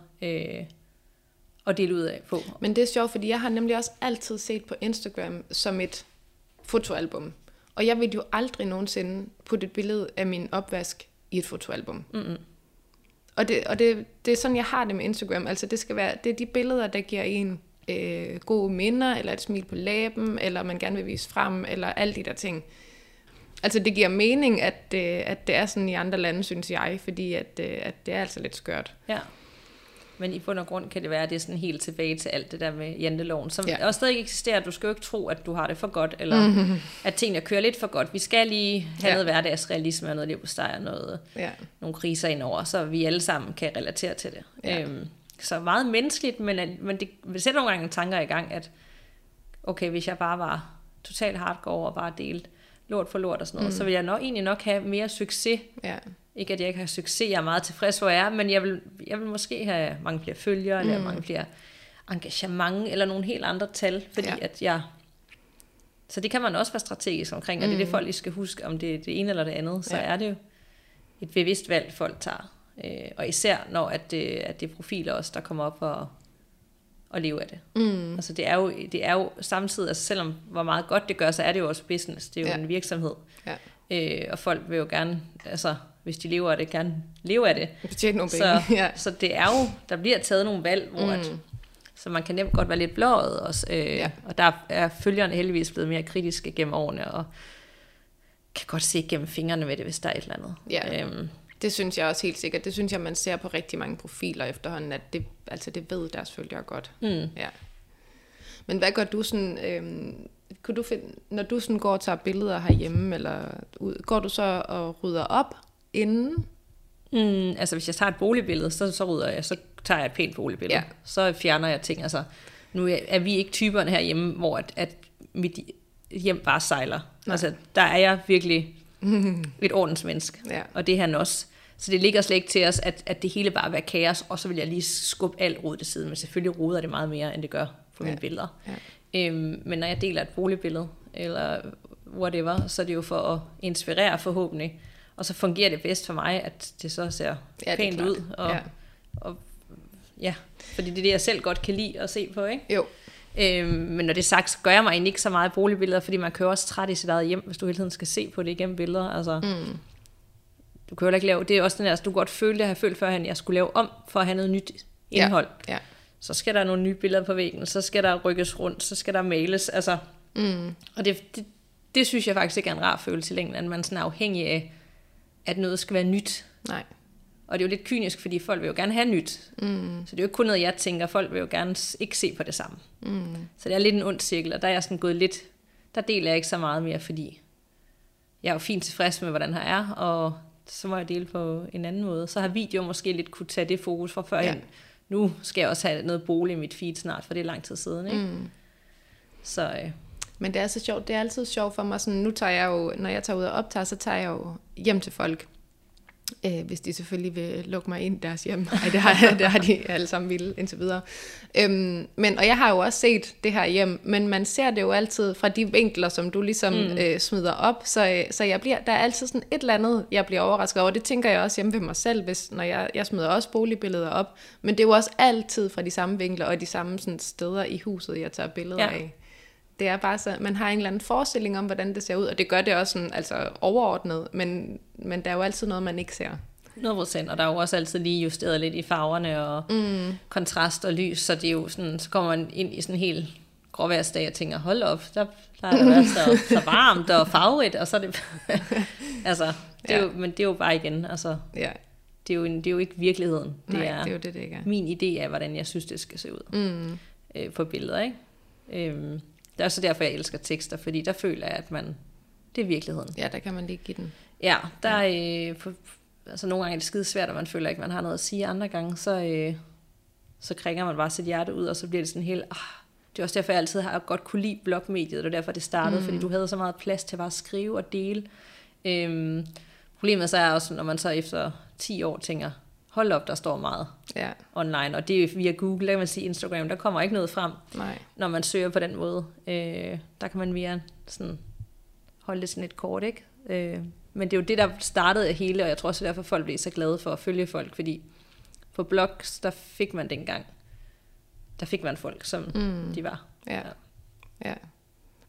at dele ud af på. Men det er sjovt, fordi jeg har nemlig også altid set på Instagram som et fotoalbum. Og jeg vil jo aldrig nogensinde putte et billede af min opvask i et fotoalbum. Mm-hmm. Og det er sådan, jeg har det med Instagram. Altså det er de billeder, der giver en gode minder, eller et smil på læben, eller man gerne vil vise frem, eller alle de der ting. Altså det giver mening, at det er sådan i andre lande, synes jeg, fordi at det er altså lidt skørt. Ja. Men i bund og grund kan det være, at det er sådan helt tilbage til alt det der med janteloven, som også stadig eksisterer. Du skal jo ikke tro, at du har det for godt, eller at tingene kører lidt for godt. Vi skal lige have noget hverdagsrealisme og noget livssteg og noget, nogle kriser indover, så vi alle sammen kan relatere til det. Ja. Så meget menneskeligt, men det sætter nogle gange tanker i gang, at okay, hvis jeg bare var totalt hardcore og bare delte lort for lort og sådan noget, så vil jeg egentlig nok have mere succes. Ja. Ikke at jeg ikke har succes, jeg er meget tilfreds, hvor jeg er, men jeg vil måske have mange flere følgere, eller mange flere engagement, eller nogle helt andre tal, fordi at jeg... Så det kan man også være strategisk omkring, og det er det, folk lige skal huske, om det er det ene eller det andet, så er det jo et bevidst valg, folk tager. Og især når at det er profiler også, der kommer op og lever af det. Mm. Altså det er jo samtidig, altså selvom hvor meget godt det gør, så er det jo også business, det er jo en virksomhed. Ja. Og folk vil jo gerne, altså hvis de lever af det, gerne leve af det. Så det er jo, der bliver taget nogle valg, hvor så man kan nemt godt være lidt blåret også. Og der er følgerne heldigvis blevet mere kritiske gennem årene, og kan godt se gennem fingrene med det, hvis der er et eller andet. Ja. Det synes jeg også helt sikkert. Det synes jeg, man ser på rigtig mange profiler efterhånden, at det, altså det ved deres følgere godt. Mm. Ja. Men hvad gør du sådan... Kunne du finde, når du sådan går og tager billeder herhjemme, eller ud, går du så og rydder op inden? Altså hvis jeg tager et boligbillede, så rydder jeg, så tager jeg et pænt boligbillede. Ja. Så fjerner jeg ting. Altså, nu er vi ikke typerne herhjemme, hvor at mit hjem bare sejler. Nej. Altså der er jeg virkelig et ordensmenneske, og det er han også. Så det ligger slet ikke til os, at det hele bare er kaos, og så vil jeg lige skubbe alt rodet til siden, men selvfølgelig roder det meget mere, end det gør på mine billeder. Ja. Men når jeg deler et boligbillede eller whatever, så er det jo for at inspirere forhåbentlig, Og så fungerer det bedst for mig, at det så ser pænt ud. Og, og fordi det er det, jeg selv godt kan lide at se på, ikke? Jo. Men når det er sagt, så gør jeg mig egentlig ikke så meget boligbilleder, fordi man kører også træt i sit eget hjem, hvis du hele tiden skal se på det igennem billeder. Altså, du kan jo ikke lave... Det er også den der, at du godt følte, at jeg følte førhen, at jeg skulle lave om for at have noget nyt indhold. Ja. Ja. Så skal der nogle nye billeder på væggen, så skal der rykkes rundt, så skal der males. Altså, og det synes jeg faktisk ikke er en rar følelse i længden, at man sådan er afhængig af, at noget skal være nyt. Nej. Og det er jo lidt kynisk, fordi folk vil jo gerne have nyt. Mm. Så det er jo ikke kun noget, jeg tænker. Folk vil jo gerne ikke se på det samme. Mm. Så det er lidt en ond cirkel, og der er jeg sådan gået lidt... Der deler jeg ikke så meget mere, fordi jeg er jo fint tilfreds med, hvordan her er, og så må jeg dele på en anden måde. Så har video måske lidt kunne tage det fokus fra førhen. Ja. Nu skal jeg også have noget bolig i mit feed snart, for det er lang tid siden, ikke? Mm. Så... Men det er så sjovt. Det er altid sjovt for mig. Sådan, nu tager jeg jo, når jeg tager ud og optager, så tager jeg jo hjem til folk. Hvis de selvfølgelig vil lukke mig ind i deres hjem. Ej, det har de alle sammen ville, indtil videre. Men, og jeg har jo også set det her hjem, men man ser det jo altid fra de vinkler, som du ligesom smider op. Så jeg bliver, der er altid sådan et eller andet, jeg bliver overrasket over. Det tænker jeg også hjemme ved mig selv, hvis, når jeg smider også boligbilleder op. Men det er jo også altid fra de samme vinkler og de samme sådan, steder i huset, jeg tager billeder af. Det er bare så, man har en eller anden forestilling om, hvordan det ser ud, og det gør det også sådan, altså overordnet, men der er jo altid noget, man ikke ser. 100%, og der er jo også altid lige justeret lidt i farverne og kontrast og lys, så det er jo sådan, så kommer man ind i sådan en helt gråværsdag og tænker, hold op, der plejer det at være så varmt og farverigt, og så er det, altså, det er jo, men det er jo bare igen, altså, det er jo ikke virkeligheden, det, nej, er, det er jo det, det ikke er. Min idé af, hvordan jeg synes, det skal se ud på billeder, ikke? Det er også derfor, jeg elsker tekster, fordi der føler jeg, at man... Det er virkeligheden. Ja, der kan man lige give den. Ja, der er... Altså nogle gange er det skidesvært, og man føler ikke, man har noget at sige. Andre gange, så kringer man bare sit hjerte ud, og så bliver det sådan helt... Det er også derfor, jeg altid har godt kunne lide blogmediet, og det er derfor, det startede, fordi du havde så meget plads til bare at skrive og dele. Problemet så er også, når man så efter 10 år tænker... Hold op, der står meget online, og det er via Google, der kan man sige Instagram, der kommer ikke noget frem, når man søger på den måde. Der kan man via sådan, holde det sådan lidt kort, ikke? Men det er jo det, der startede hele, og jeg tror også derfor, folk blev så glade for at følge folk, fordi på blogs, der fik man dengang, der fik man folk, som de var. Ja.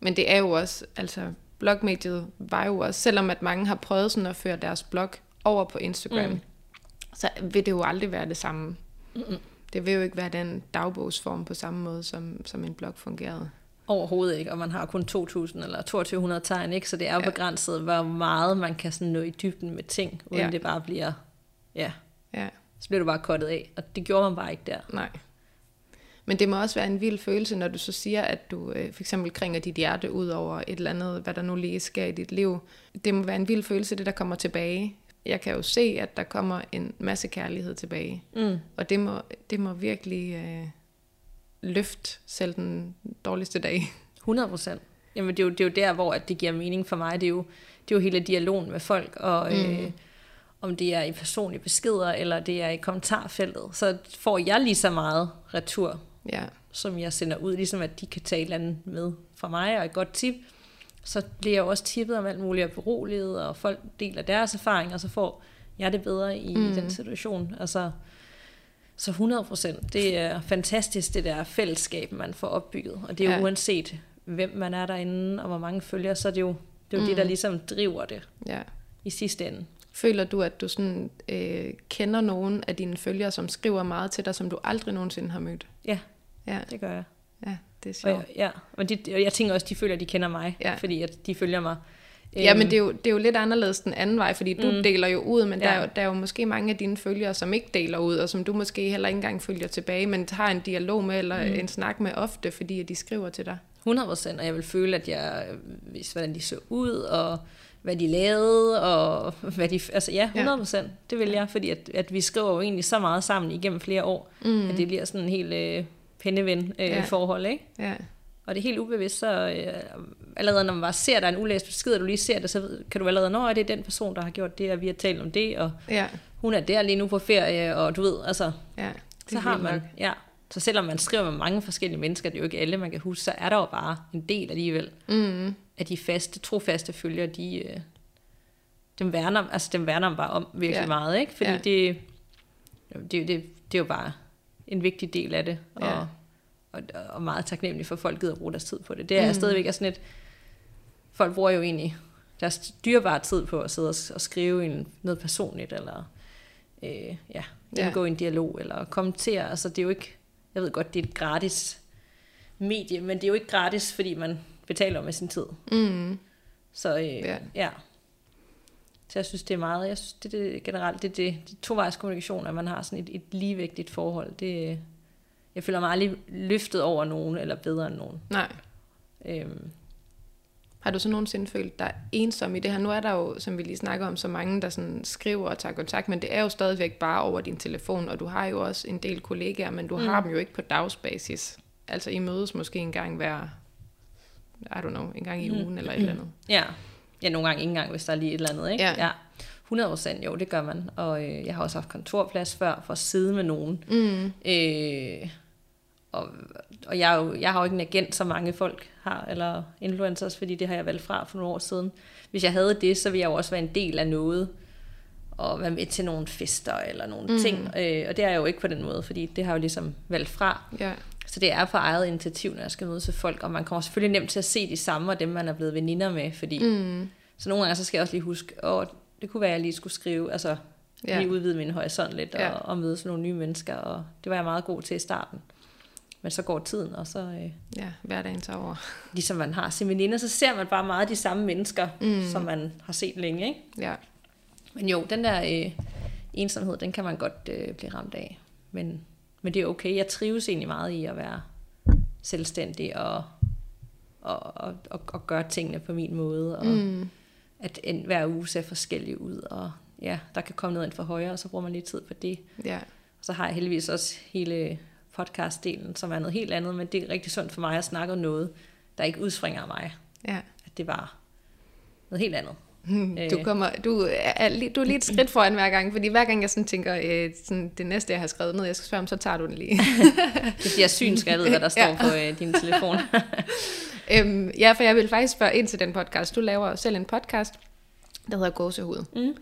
Men det er jo også, altså blogmediet var jo også, selvom at mange har prøvet sådan at føre deres blog over på Instagram, så vil det jo aldrig være det samme. Mm-mm. Det vil jo ikke være den dagbogsform på samme måde, som en blog fungerede. Overhovedet ikke, og man har kun 2.000 eller 2.200 tegn, ikke? Så det er jo begrænset, hvor meget man kan sådan nå i dybden med ting, uden det bare bliver, så bliver du bare kottet af, og det gjorde man bare ikke der. Nej. Men det må også være en vild følelse, når du så siger, at du for eksempel kringer dit hjerte ud over et eller andet, hvad der nu lige sker i dit liv. Det må være en vild følelse, det der kommer tilbage. Jeg kan jo se, at der kommer en masse kærlighed tilbage. Og det må virkelig løfte selv den dårligste dag. 100%. Jamen det er jo der, hvor det giver mening for mig. Det er jo hele dialogen med folk, og om det er i personlige beskeder, eller det er i kommentarfeltet, så får jeg lige så meget retur, som jeg sender ud, ligesom at de kan tage et eller andet med fra mig, og et godt tip. Så bliver jeg også tippet om alt muligt og beroliget, og folk deler deres erfaringer, og så får jeg det bedre i den situation. Altså, så 100%. Det er fantastisk, det der fællesskab, man får opbygget. Og det er jo uanset, hvem man er derinde, og hvor mange følger, så det er jo det, der ligesom driver det i sidste ende. Føler du, at du sådan, kender nogen af dine følgere, som skriver meget til dig, som du aldrig nogensinde har mødt? Ja, det gør jeg. Ja. Det er sjovt. Og jeg tænker også, de føler, at de kender mig, fordi at de følger mig. Ja, men det er jo lidt anderledes den anden vej, fordi du deler jo ud, men der er jo måske mange af dine følgere, som ikke deler ud, og som du måske heller ikke engang følger tilbage, men har en dialog med, eller en snak med ofte, fordi at de skriver til dig. 100%, og jeg vil føle, at jeg vidste, hvordan de så ud, og hvad de lavede, og hvad de... Altså 100%, det vil jeg, fordi at vi skriver jo egentlig så meget sammen igennem flere år, at det bliver sådan en helt... penneven forhold, ikke? Ja. Og det er helt ubevidst, så allerede når man bare ser, der er en ulæst besked, og du lige ser det, så kan du allerede, nå, det er den person, der har gjort det, og vi har talt om det, og hun er der lige nu på ferie, og du ved, altså, så har man, så selvom man skriver med mange forskellige mennesker, det er jo ikke alle, man kan huske, så er der jo bare en del alligevel, af de faste, trofaste følger, de dem værner bare om virkelig meget, ikke? Fordi det er jo bare en vigtig del af det, og meget taknemmelig for, at folk gider at bruge deres tid på det. Det er stadigvæk er sådan et, folk bruger jo egentlig deres dyrebare tid på at sidde og skrive noget personligt, eller gå i en dialog, eller kommentere. Altså det er jo ikke, jeg ved godt, det er et gratis medie, men det er jo ikke gratis, fordi man betaler med sin tid. Mm. Så så jeg synes, det er meget, jeg synes, det generelt, det tovejs kommunikation, at man har sådan et ligevægtigt forhold, det, jeg føler mig aldrig løftet over nogen, eller bedre end nogen. Nej. Har du så nogensinde følt dig ensom i det her? Nu er der jo, som vi lige snakker om, så mange, der sådan skriver og tager kontakt, men det er jo stadigvæk bare over din telefon, og du har jo også en del kollegaer, men du har dem jo ikke på dagsbasis. Altså I mødes måske en gang hver, en gang i ugen eller et eller andet. Ja. Ja, nogle gange ikke engang, hvis der er lige et eller andet, ikke? Ja. 100%, jo, det gør man. Og jeg har også haft kontorplads før for at sidde med nogen. Mm. Og jeg har jo ikke en agent, som mange folk har, eller influencers, fordi det har jeg valgt fra for nogle år siden. Hvis jeg havde det, så ville jeg jo også være en del af noget, og være med til nogle fester eller nogle ting. Og det er jeg jo ikke på den måde, fordi det har jeg jo ligesom valgt fra. Ja. Så det er for eget initiativ, når jeg skal mødes med folk, og man kommer selvfølgelig nemt til at se de samme, og dem man er blevet veninder med, fordi så nogle gange så skal jeg også lige huske, det kunne være, at jeg lige skulle skrive, altså lige udvide min horisont lidt, og mødes nogle nye mennesker, og det var jeg meget god til i starten. Men så går tiden, og så... hverdagen tager over. Ligesom man har sine veninder, så ser man bare meget de samme mennesker, som man har set længe, ikke? Ja. Men jo, den der ensomhed, den kan man godt blive ramt af, men det er okay. Jeg trives egentlig meget i at være selvstændig og gøre tingene på min måde. Og at hver uge ser forskellige ud. Og der kan komme noget ind for højre, og så bruger man lige tid på det. Ja. Og så har jeg heldigvis også hele podcastdelen, som er noget helt andet. Men det er rigtig sundt for mig at snakke om noget, der ikke udspringer af mig. Ja. At det var noget helt andet. Du er lige et skridt foran hver gang, fordi hver gang jeg sådan tænker, det næste jeg har skrevet ned, jeg skal spørge om, så tager du den lige. Det bliver synskattet, hvad der står på din telefon. For jeg vil faktisk spørge ind til den podcast. Du laver selv en podcast, der hedder Gåsehud,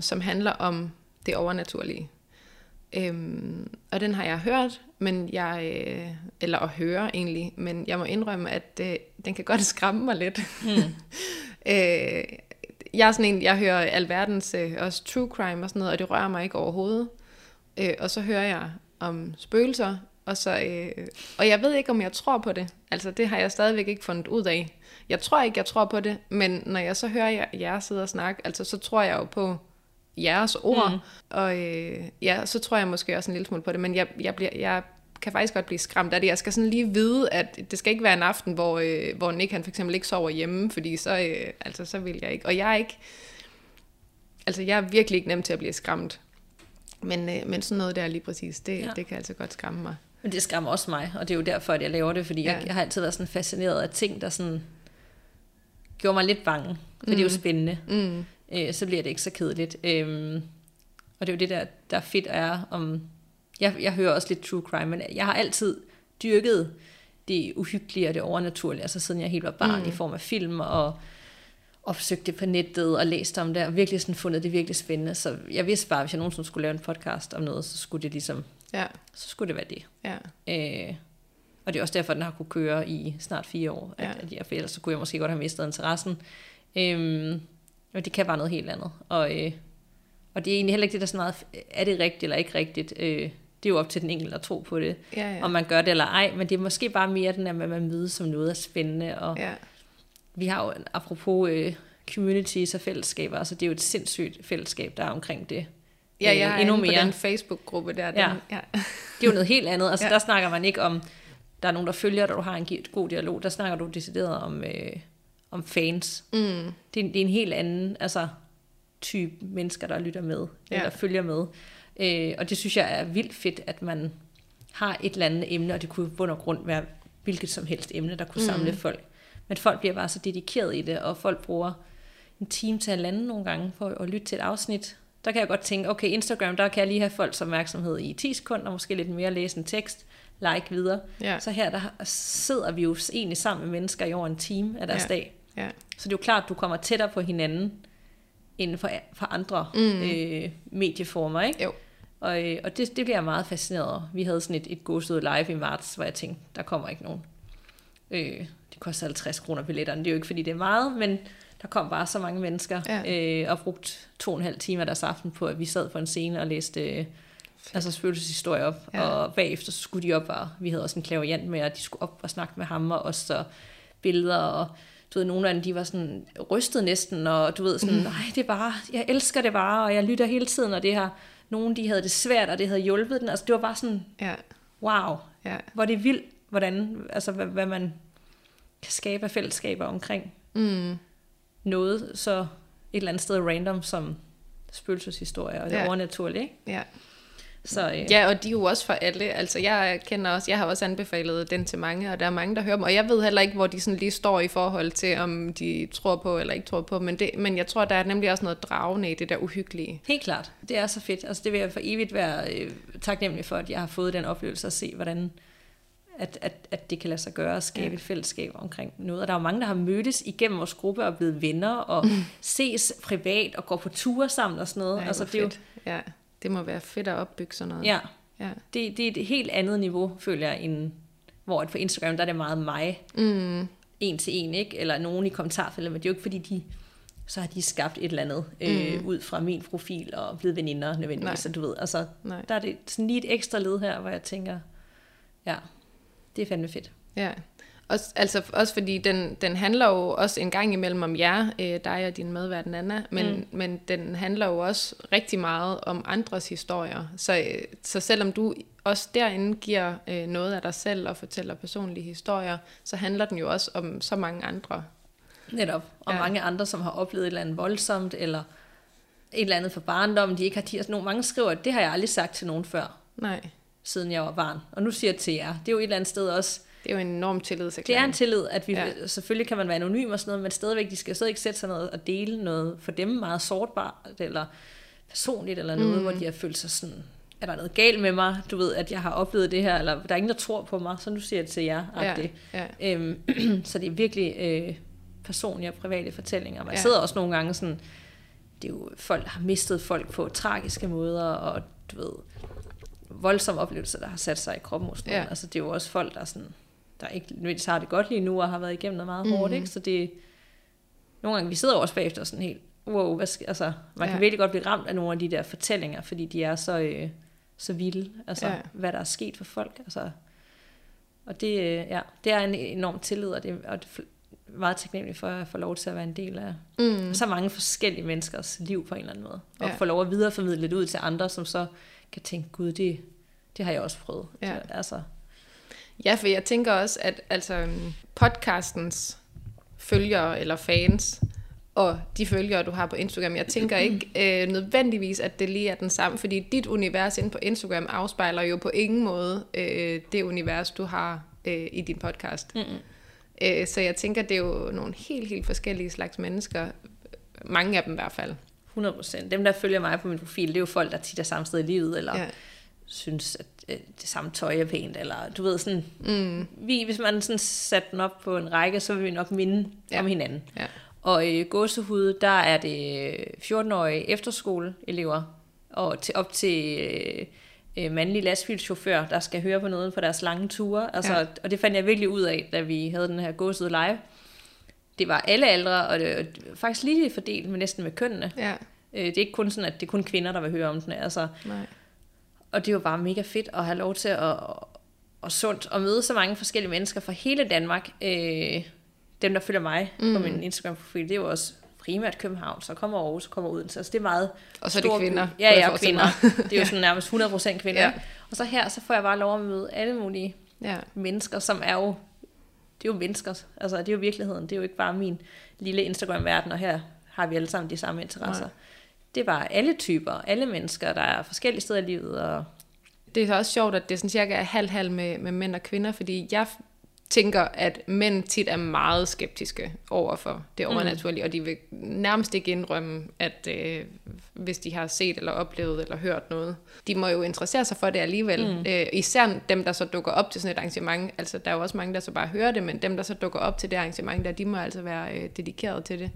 som handler om det overnaturlige. Og den har jeg hørt, men jeg må indrømme, at den kan godt skræmme mig lidt. Jeg er sådan en, jeg hører alverdens også true crime og sådan noget, og det rører mig ikke overhovedet. Og så hører jeg om spøgelser, og jeg ved ikke, om jeg tror på det. Altså det har jeg stadigvæk ikke fundet ud af. Jeg tror ikke, jeg tror på det, men når jeg så hører jer sidde og snakke, altså så tror jeg jo på jeres ord, og så tror jeg måske også en lille smule på det, men jeg kan faktisk godt blive skræmt af det. Jeg skal sådan lige vide, at det skal ikke være en aften, hvor Nick han for eksempel ikke sover hjemme, fordi så vil jeg ikke. Og jeg er ikke... Altså, jeg er virkelig ikke nem til at blive skræmt. Men sådan noget der lige præcis, det kan altså godt skræmme mig. Men det skræmmer også mig, og det er jo derfor, at jeg laver det, fordi jeg har altid været sådan fascineret af ting, der sådan gjorde mig lidt bange, for det er jo spændende. Mm. Så bliver det ikke så kedeligt. Og det er jo det, der fedt er om... Jeg hører også lidt true crime, men jeg har altid dyrket det uhyggelige og det overnaturlige, altså siden jeg helt var barn, i form af film, og opsøgte det på nettet og læste om det, og virkelig sådan fundet det virkelig spændende. Så jeg vidste bare, at hvis jeg nogensinde skulle lave en podcast om noget, så skulle det ligesom, så skulle det være det. Ja. Og det er også derfor, den har kunne køre i snart 4 år, for ellers så kunne jeg måske godt have mistet interessen. Og det kan bare noget helt andet. Og det er egentlig heller ikke det, der sådan meget, er det rigtigt eller ikke rigtigt, det er jo op til den enkelte at tro på det, om man gør det eller ej, men det er måske bare mere den, at man mødes som noget er spændende, og vi har jo, apropos communities og fællesskaber, altså det er jo et sindssygt fællesskab, der er omkring det. Ja, jeg er endnu mere på den Facebook-gruppe der. Det er jo noget helt andet, altså der snakker man ikke om, der er nogen, der følger dig, du har en god dialog, der snakker du decideret om fans. Mm. Det er en helt anden, altså type mennesker, der lytter med, eller følger med. Og det synes jeg er vildt fedt, at man har et eller andet emne, og det kunne i bund og grund være hvilket som helst emne, der kunne samle folk. Men folk bliver bare så dedikeret i det, og folk bruger en time til halvanden nogle gange for at lytte til et afsnit. Der kan jeg godt tænke, okay, Instagram, der kan jeg lige have folks opmærksomhed i 10 sekunder, måske lidt mere læse en tekst, like videre. Ja. Så her, der sidder vi jo egentlig sammen med mennesker i over en time af deres dag. Ja. Så det er jo klart, at du kommer tættere på hinanden, inden for andre medieformer, ikke? Jo. Og det bliver jeg meget fascineret over. Vi havde sådan et Gåsehud live i marts, hvor jeg tænkte, der kommer ikke nogen. Det koster 50 kroner billetterne. Det er jo ikke, fordi det er meget, men der kom bare så mange mennesker og brugt 2,5 timer deres aften på, at vi sad på en scene og læste spøgelseshistorie op. Ja. Og bagefter skulle de op, og vi havde også en klaverjant med, og de skulle op og snakke med ham, og også så billeder, og du ved, nogle af dem, de var sådan rystet næsten, og du ved sådan, nej, det er bare, jeg elsker det bare, og jeg lytter hele tiden, og det her, nogen, de havde det svært, og det havde hjulpet den, altså det var bare sådan, wow, hvor det er vildt, hvordan, altså hvad man kan skabe af fællesskaber omkring noget, så et eller andet sted random, som spøgelseshistorie, og det overnaturligt, ikke? Ja. Så, ja, og de er jo også for alle. Altså, jeg har også anbefalet den til mange, og der er mange, der hører dem. Og jeg ved heller ikke, hvor de sådan lige står i forhold til, om de tror på eller ikke tror på. Men jeg tror, der er nemlig også noget dragende i det der uhyggelige. Helt klart. Det er så fedt. Altså, det vil jeg for evigt være taknemmelig for, at jeg har fået den oplevelse at se, hvordan at det kan lade sig gøre at skabe et fællesskab omkring noget. Og der er jo mange, der har mødtes igennem vores gruppe og blevet venner og ses privat og går på ture sammen og sådan noget. Ja, altså, det er fedt. Jo, det må være fedt at opbygge sådan noget. Ja. Det er et helt andet niveau, føler jeg, end, hvor på Instagram, der er det meget mig. En til en, ikke? Eller nogen i kommentarfeltet, men det er jo ikke, fordi så har de skabt et eller andet ud fra min profil og blevet veninder nødvendigvis, så du ved. Altså, der er det sådan lige et ekstra led her, hvor jeg tænker, ja, det er fandme fedt. Ja. Også fordi den handler jo også en gang imellem om jer, dig og din medvært Anna, men den handler jo også rigtig meget om andres historier. Så selvom du også derinde giver noget af dig selv og fortæller personlige historier, så handler den jo også om så mange andre. Netop. Og mange andre, som har oplevet et eller andet voldsomt, eller et eller andet fra barndommen, de ikke har tirs. Mange skriver, at det har jeg aldrig sagt til nogen før, siden jeg var barn. Og nu siger jeg til jer. Det er jo et eller andet sted også. Det er jo en enorm tillidserklæring. Det er en tillid, at vi selvfølgelig kan man være anonym og sådan noget, men stadigvæk, de skal stadig sætte sig ned og dele noget for dem meget sårbart eller personligt eller noget, hvor de har følt sig sådan, er der noget galt med mig? Du ved, at jeg har oplevet det her, eller der er ingen, der tror på mig, så nu siger jeg det til jer. Så det er virkelig personlige og private fortællinger. Man sidder også nogle gange sådan, det er jo folk, der har mistet folk på tragiske måder, og du ved, voldsomme oplevelser, der har sat sig i kroppen hos nogen. Altså det er jo også folk, der sådan der ikke nødvendigvis har det godt lige nu, og har været igennem noget meget hårdt, ikke? Så det nogle gange, vi sidder også bagefter sådan helt, wow, hvad skal, altså, man kan virkelig godt blive ramt af nogle af de der fortællinger, fordi de er så vilde, altså hvad der er sket for folk, altså, og det, det er en enorm tillid, og det er meget taknemmelig for at få lov til at være en del af så mange forskellige menneskers liv på en eller anden måde, og få lov at videreformidle det ud til andre, som så kan tænke, gud, det har jeg også prøvet, altså. Ja, for jeg tænker også, at altså, podcastens følgere eller fans og de følgere, du har på Instagram, jeg tænker ikke nødvendigvis, at det lige er den samme, fordi dit univers inde på Instagram afspejler jo på ingen måde det univers, du har i din podcast. Så jeg tænker, det er jo nogle helt, helt forskellige slags mennesker, mange af dem i hvert fald. 100%. Dem, der følger mig på min profil, det er jo folk, der tit er samme sted i livet, eller synes, at det samme tøj er pænt, eller du ved sådan, hvis man sådan satte den op på en række, så vil vi nok minde om hinanden. Ja. Og i Gåsehud, der er det 14-årige efterskoleelever, og op til mandlige lastbilchauffører, der skal høre på noget på deres lange ture. Altså, og det fandt jeg virkelig ud af, da vi havde den her Gåsehud live. Det var alle aldre, og det var faktisk lige fordelt med næsten med kønnene. Ja. Det er ikke kun sådan, at det er kun kvinder, der vil høre om den. Altså. Nej. Og det var bare mega fedt at have lov til at sundt at møde så mange forskellige mennesker fra hele Danmark. Dem, der følger mig på min Instagram-profil, det er jo også primært København, så kommer Aarhus, så kommer Odense. Altså det er meget og så er det kvinder. Ja, kvinder. Det er jo sådan nærmest 100% kvinder. Ja. Og så her, så får jeg bare lov at møde alle mulige mennesker, som er jo... Det er jo mennesker, altså det er jo virkeligheden, det er jo ikke bare min lille Instagram-verden, og her har vi alle sammen de samme interesser. Nej. Det er bare alle typer, alle mennesker, der er forskellige steder i livet. Og... Det er også sjovt, at det sådan cirka er halv-halv med mænd og kvinder, fordi jeg tænker, at mænd tit er meget skeptiske overfor det overnaturlige, og de vil nærmest ikke indrømme, at hvis de har set eller oplevet eller hørt noget, de må jo interessere sig for det alligevel. Især dem, der så dukker op til sådan et arrangement, altså der er jo også mange, der så bare hører det, men dem, der så dukker op til det arrangement, der, de må altså være dedikeret til det.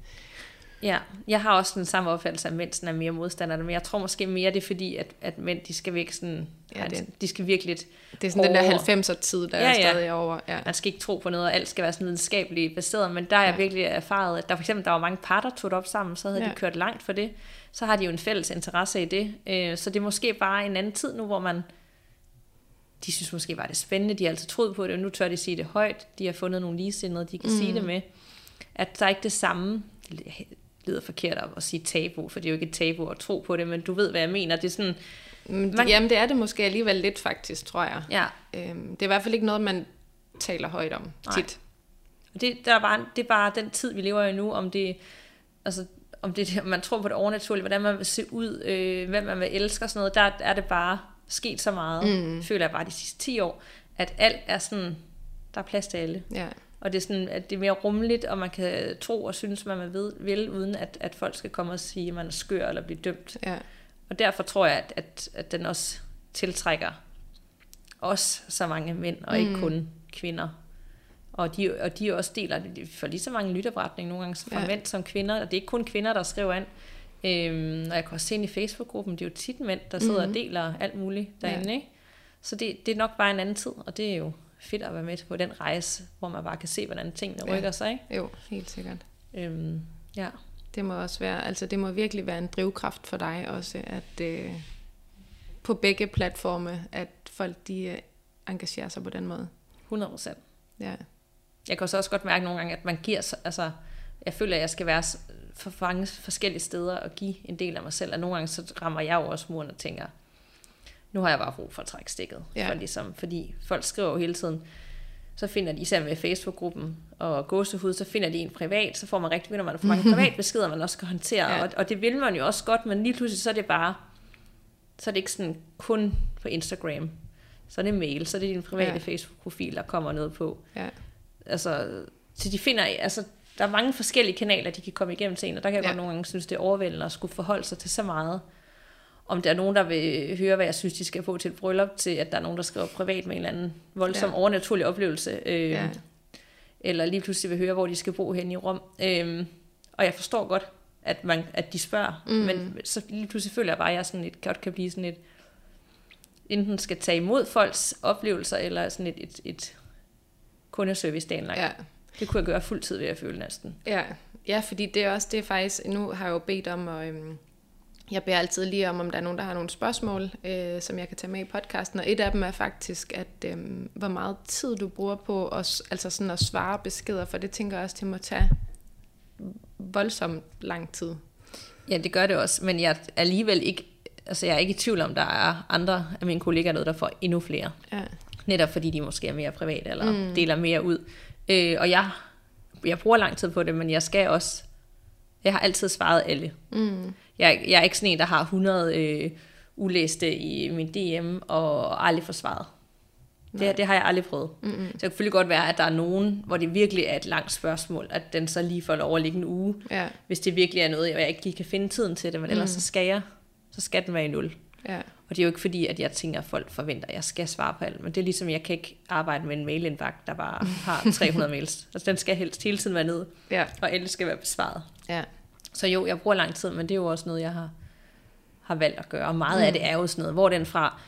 Ja, jeg har også den samme opfattelse, at mænd er mere modstanderne, men jeg tror måske mere, det er fordi, at mænd, de skal væk sådan, ja, de skal virkelig... Det er sådan over. Den der 90'er tid, der er stadig over. Ja. Man skal ikke tro på noget, og alt skal være sådan videnskabeligt baseret, men der har jeg virkelig erfaret, at der for eksempel der var mange par, der tog det op sammen, så havde de kørt langt for det, så har de jo en fælles interesse i det, så det er måske bare en anden tid nu, hvor man... De synes måske var det spændende, de har altid troet på det, og nu tør de sige det højt, de har fundet nogle ligesindede, de kan sige det med, at der er ikke det samme... lyder forkert at sige tabu, for det er jo ikke et tabu at tro på det, men du ved, hvad jeg mener. Det er sådan, jamen, det er det måske alligevel lidt faktisk, tror jeg. Ja. Det er i hvert fald ikke noget, man taler højt om tit. Det er bare den tid, vi lever i nu, om man tror på det overnaturlige, hvordan man vil se ud, hvem man vil elske og sådan noget, der er det bare sket så meget, føler jeg bare de sidste 10 år, at alt er sådan, der er plads til alle. Ja. Og det er sådan, at det er mere rummeligt, og man kan tro og synes, man vil, uden at folk skal komme og sige, at man er skør eller bliver dømt. Ja. Og derfor tror jeg, at den også tiltrækker os så mange mænd, og ikke kun kvinder. Og de også deler, for lige så mange lytterberetninger nogle gange fra mænd som kvinder, og det er ikke kun kvinder, der skriver ind. Og jeg kan også se i Facebook-gruppen, det er jo tit mænd, der sidder og deler alt muligt derinde. Ikke? Så det er nok bare en anden tid, og det er jo... fedt at være med på den rejse, hvor man bare kan se, hvordan tingene rykker sig, ikke? Jo, helt sikkert. Det må også være, altså det må virkelig være en drivkraft for dig også, at på begge platforme, at folk de engagerer sig på den måde. 100%. Ja. Jeg kan også godt mærke nogle gange, at man giver, altså jeg føler, at jeg skal være fanget forskellige steder og give en del af mig selv, og nogle gange så rammer jeg jo også muren og tænker, nu har jeg bare brug for at trække stikket. Ja. Fordi folk skriver jo hele tiden, så finder de, især med Facebook-gruppen og Gåsehud, så finder de en privat, så får man rigtig, når man får mange privatbeskeder, man også skal håndtere, og det vil man jo også godt, men lige pludselig så er det bare, så er det ikke sådan kun på Instagram, så er det mail, så er det din private Facebook-profil, der kommer noget på. Ja. Altså, så de finder, altså, der er mange forskellige kanaler, de kan komme igennem til en, og der kan jeg godt nogle gange synes, det er overvældende at skulle forholde sig til så meget. Om der er nogen, der vil høre, hvad jeg synes, de skal få til et bryllup, til at der er nogen, der skriver privat med en eller anden voldsom overnaturlig oplevelse. Eller lige pludselig vil høre, hvor de skal bo hen i Rom. Og jeg forstår godt, at de spørger. Men så lige pludselig føler jeg bare, at jeg sådan godt kan blive sådan et... Enten skal tage imod folks oplevelser, eller sådan et kundeservice dagen lang. Ja. Det kunne jeg gøre fuldtid ved at føle næsten. Ja, fordi det er også det faktisk... Nu har jeg jo bedt om at... Jeg beder altid lige om der er nogen, der har nogle spørgsmål, som jeg kan tage med i podcasten. Og et af dem er faktisk, at hvor meget tid du bruger på altså sådan at svare beskeder, for det tænker jeg også, det må tage voldsomt lang tid. Ja, det gør det også, men jeg er alligevel ikke, altså jeg er ikke i tvivl om, der er andre af mine kollegaer der får endnu flere. Ja. Netop fordi de måske er mere private, eller deler mere ud. Og jeg bruger lang tid på det, men jeg har altid svaret alle. Jeg er ikke sådan en, der har 100 ulæste i min DM, og aldrig får svaret. Det har jeg aldrig prøvet. Så det kan selvfølgelig godt være, at der er nogen, hvor det virkelig er et langt spørgsmål, at den så lige får lov at ligge en uge, hvis det virkelig er noget, og jeg ikke lige kan finde tiden til det, men ellers så skal den være i 0. Ja. Og det er jo ikke fordi, at jeg tænker, at folk forventer, at jeg skal svare på alt, men det er ligesom, jeg kan ikke arbejde med en mailindbagt, der bare har 300 mails. Altså den skal helst hele tiden være nede, og alle skal være besvaret. Ja. Så jo, jeg bruger lang tid, men det er jo også noget, jeg har valgt at gøre. Og meget af det er jo sådan noget, hvor den fra...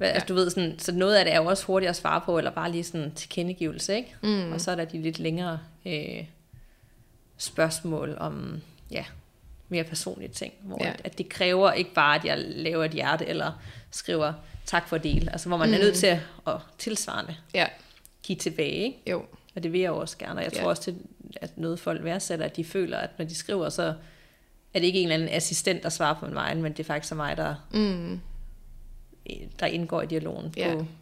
Altså, du ved, sådan, så noget af det er jo også hurtigt at svare på, eller bare lige sådan tilkendegivelse, ikke? Og så er der de lidt længere spørgsmål om mere personlige ting, hvor at det kræver ikke bare, at jeg laver et hjerte, eller skriver tak for del. Altså, hvor man er nødt til at tilsvarende give tilbage, ikke? Jo. Og det vil jeg også gerne, og jeg tror også, at noget folk værdsætter, at de føler, at når de skriver, så er det ikke en eller anden assistent, der svarer på min vej, men det er faktisk mig, der indgår i dialogen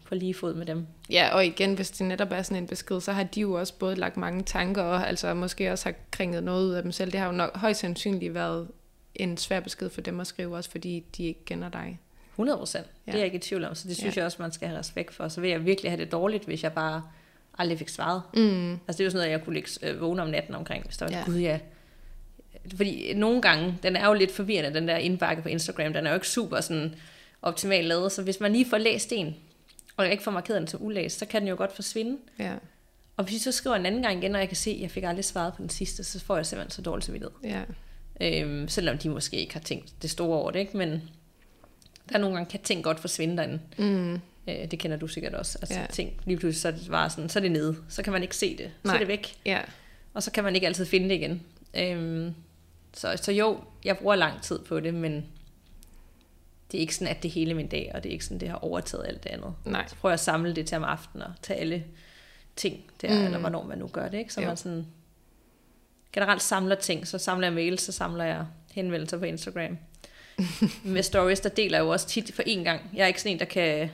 på lige fod med dem. Ja, og igen, hvis det netop er sådan en besked, så har de jo også både lagt mange tanker, og altså måske også har kringet noget ud af dem selv. Det har jo nok højst sandsynligt været en svær besked for dem at skrive, også fordi de ikke kender dig. 100%, det er jeg ikke i tvivl om, så det synes jeg også, man skal have respekt for. Så vil jeg virkelig have det dårligt, hvis jeg bare... aldrig fik svaret. Altså det er jo sådan noget, jeg kunne ligge vågne om natten omkring, hvis der var gud ja. Fordi nogle gange, den er jo lidt forvirrende, den der indbakke på Instagram, den er jo ikke super sådan optimalt lavet, så hvis man lige får læst en, og jeg ikke får markeret den til ulæst, så kan den jo godt forsvinde. Ja. Og hvis jeg så skriver en anden gang igen, og jeg kan se, at jeg fik aldrig svaret på den sidste, så får jeg simpelthen så dårlig samvittighed. Ja. Selvom de måske ikke har tænkt det store over det, ikke? Men der er nogle gange, kan ting godt forsvinde derinde. Mm. Det kender du sikkert også. Altså yeah. ting, lige pludselig så er det bare sådan, så er det nede. Så kan man ikke se det. Nej. Så er det væk. Yeah. Og så kan man ikke altid finde det igen. Så jo, jeg bruger lang tid på det, men det er ikke sådan, at det hele min dag, og det er ikke sådan, det har overtaget alt det andet. Nej. Så prøver jeg at samle det til om aftenen og tage alle ting der, eller hvornår man nu gør det, ikke? Så man sådan generelt samler ting, så samler jeg mails, så samler jeg henvendelser på Instagram. Med stories, der deler jeg jo også tit for én gang. Jeg er ikke sådan en, der kan...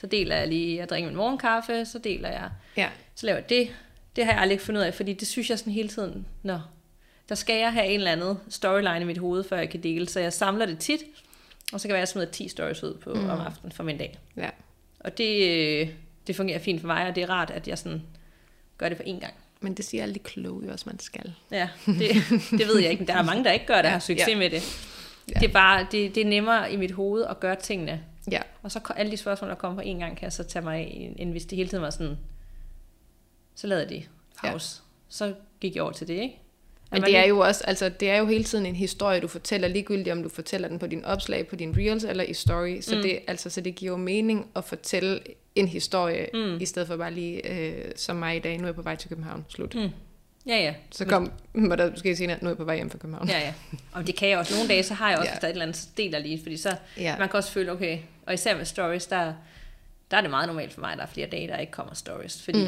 Så deler jeg lige, jeg drikker min morgenkaffe, så deler jeg... Ja. Så laver jeg det. Det har jeg aldrig fundet ud af, fordi det synes jeg sådan hele tiden, nå, der skal jeg have en eller anden storyline i mit hoved, før jeg kan dele. Så jeg samler det tit, og så kan jeg smide 10 stories ud på om aftenen for min dag. Ja. Og det fungerer fint for mig, og det er rart, at jeg sådan gør det for én gang. Men det siger alle de kloge også, man skal. Ja, det ved jeg ikke. Der er mange, der ikke gør det, der har succes med det. Ja. Det er bare, det er nemmere i mit hoved at gøre tingene. Ja. Og så alle de spørgsmål, der kommer på én gang, kan jeg så tage mig af, end hvis det hele tiden var sådan, så lavede jeg det. Pause. Ja. Så gik jeg over til det, ikke? Men det er jo også, altså det er jo hele tiden en historie, du fortæller, ligegyldigt om du fortæller den på din opslag, på din reels eller i story, så det altså så det giver jo mening at fortælle en historie i stedet for bare lige som mig i dag, nu er jeg på vej til København. Slut. Mm. Ja, ja. Så kom, hvor der måske senere, nu er jeg på vej hjem fra København. Ja, ja. Og det kan jeg også nogle dage, så har jeg også der et eller andet deler lige, fordi så man kan også føle okay, og især med stories, der er det meget normalt for mig, der er flere dage, der ikke kommer stories, fordi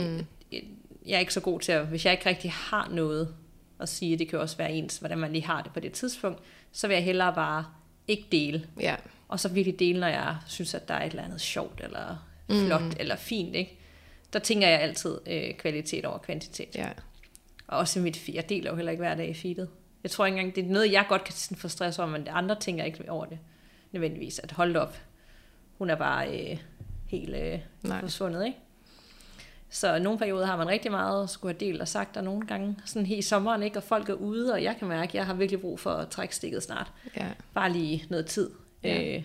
jeg er ikke så god til at, hvis jeg ikke rigtig har noget og sige, det kan også være ens, hvordan man lige har det på det tidspunkt, så vil jeg hellere bare ikke dele. Ja. Og så virkelig dele, når jeg synes, at der er et eller andet sjovt, eller flot, eller fint, ikke? Der tænker jeg altid kvalitet over kvantitet. Ja. Og også mit feed. Jeg deler jo heller ikke hver dag i feedet. Jeg tror ikke engang, det er noget, jeg godt kan få stress over, men andre tænker ikke over det, nødvendigvis. At holde op, hun er bare helt forsvundet, ikke? Så nogle perioder har man rigtig meget og skulle have delt og sagt der nogle gange. Sådan helt i sommeren, ikke? Og folk er ude, og jeg kan mærke, at jeg har virkelig brug for at trække stikket snart. Ja. Bare lige noget tid. Ja.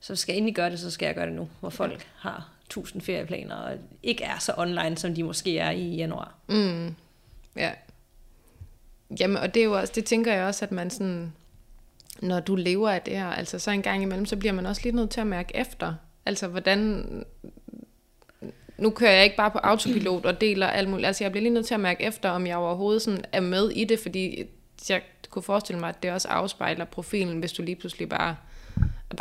Så skal jeg endelig gøre det, så skal jeg gøre det nu. Hvor folk har 1000 ferieplaner og ikke er så online, som de måske er i januar. Mm. Ja. Jamen, og det er jo også, det tænker jeg også, at man sådan, når du lever af det her, altså så en gang imellem, så bliver man også lige nødt til at mærke efter. Altså, hvordan... Nu kører jeg ikke bare på autopilot og deler alt muligt. Altså jeg bliver lige nødt til at mærke efter, om jeg overhovedet sådan er med i det, fordi jeg kunne forestille mig, at det også afspejler profilen, hvis du lige pludselig bare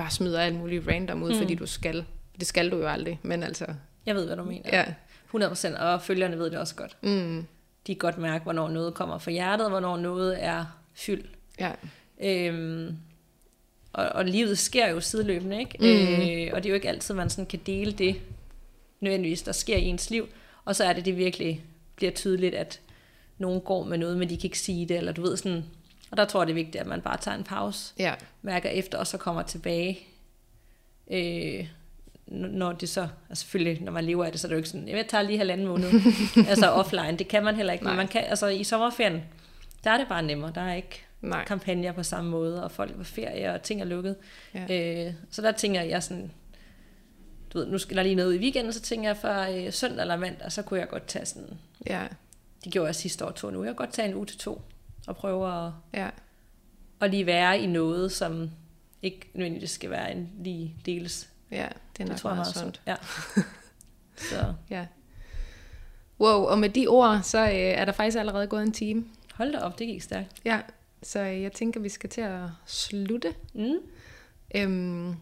smider alt muligt random ud, fordi du skal. Det skal du jo aldrig, men altså... Jeg ved, hvad du mener. Ja. 100%, og følgerne ved det også godt. Mm. De kan godt mærke, hvornår noget kommer fra hjertet, hvornår noget er fyld. Ja. Og livet sker jo sideløbende, ikke? Og det er jo ikke altid, man sådan kan dele det, nødvendigvis, der sker i ens liv, og så er det virkelig bliver tydeligt, at nogen går med noget, men de kan ikke sige det, eller du ved sådan, og der tror jeg, det er vigtigt, at man bare tager en pause, mærker efter, og så kommer tilbage, når det så, altså selvfølgelig, når man lever af det, så er det jo ikke sådan, jeg tager lige halvanden måned, altså offline, det kan man heller ikke, men man kan, altså i sommerferien, der er det bare nemmere, der er ikke kampagner på samme måde, og folk på ferie, og ting er lukket, så der tænker jeg sådan, du ved, nu skal der lige noget i weekenden, så tænker jeg fra søndag eller mandag, så kunne jeg godt tage sådan... Ja. Det gjorde jeg sidste år 2 nu. Jeg kunne godt tage en uge til 2 og prøve at, at lige være i noget, som ikke nødvendigvis skal være en lige deles. Ja, det er nok tror jeg meget sundt. Ja. Så. Ja. Wow, og med de ord, så er der faktisk allerede gået en time. Hold da op, det gik stærkt. Ja, så jeg tænker, vi skal til at slutte. Mm.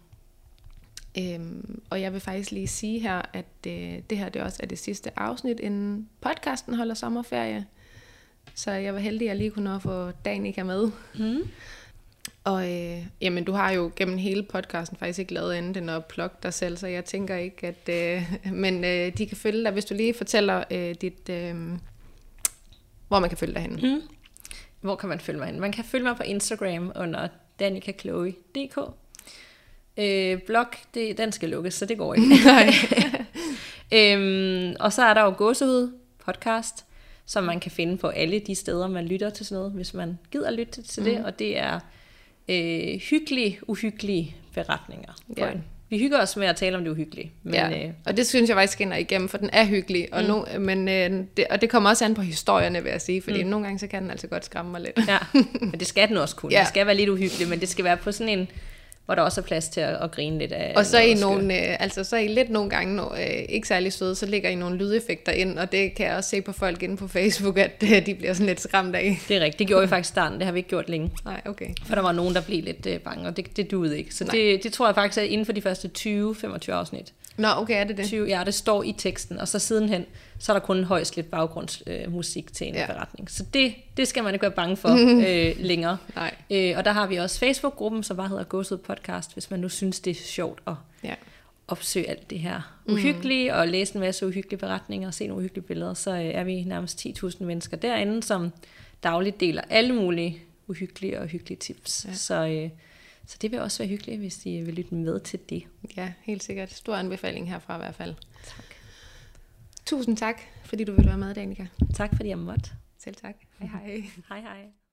Og jeg vil faktisk lige sige her, at det her det også er det sidste afsnit, inden podcasten holder sommerferie. Så jeg var heldig, at jeg lige kunne nå at få Danica med. Mm. Og jamen, du har jo gennem hele podcasten faktisk ikke lavet andet end at plukke dig selv, så jeg tænker ikke, at... Men de kan følge dig, hvis du lige fortæller dit... Hvor man kan følge dig henne. Mm. Hvor kan man følge mig henne? Man kan følge mig på Instagram under danicachloe.dk. Blog, den skal lukkes, så det går ikke. Og så er der jo Gåsehud podcast, som man kan finde på alle de steder, man lytter til sådan noget, hvis man gider lytte til det. Og det er hyggelige, uhyggelige beretninger på en Vi hygger os med at tale om det uhyggelige. Men, ja, og det synes jeg faktisk skinner igennem, for den er hyggelig. Og, det kommer også an på historierne, vil jeg sige. Fordi nogle gange så kan den altså godt skræmme mig lidt. Ja, men det skal den også kunne. Ja. Det skal være lidt uhyggeligt, men det skal være på sådan en, hvor der også er plads til at grine lidt af. Og så er I nogle gange, ikke særlig søde, så ligger I nogle lydeffekter ind, og det kan jeg også se på folk inde på Facebook, at de bliver sådan lidt skræmt af. Det er rigtigt, det gjorde vi faktisk i starten, det har vi ikke gjort længe. Nej, okay. For der var nogen, der blev lidt bange, og det duede ikke. Så det tror jeg faktisk er inden for de første 20-25 afsnit. Nå, okay, er det det? 20, ja, det står i teksten, og så sidenhen, så er der kun højst lidt baggrundsmusik til en beretning. Så det skal man ikke være bange for længere. Og der har vi også Facebook-gruppen, som bare hedder Gåsehud Podcast, hvis man nu synes, det er sjovt at opsøge alt det her uhyggelige, og læse en masse uhyggelige beretninger, og se nogle uhyggelige billeder, så er vi nærmest 10.000 mennesker derinde, som dagligt deler alle mulige uhyggelige og hyggelige tips. Ja. Så det vil også være hyggeligt, hvis I vil lytte med til det. Ja, helt sikkert. Stor anbefaling herfra i hvert fald. Tak. Tusind tak, fordi du ville være med, Danica. Tak fordi jeg måtte. Selv tak. Hej hej. Hej hej.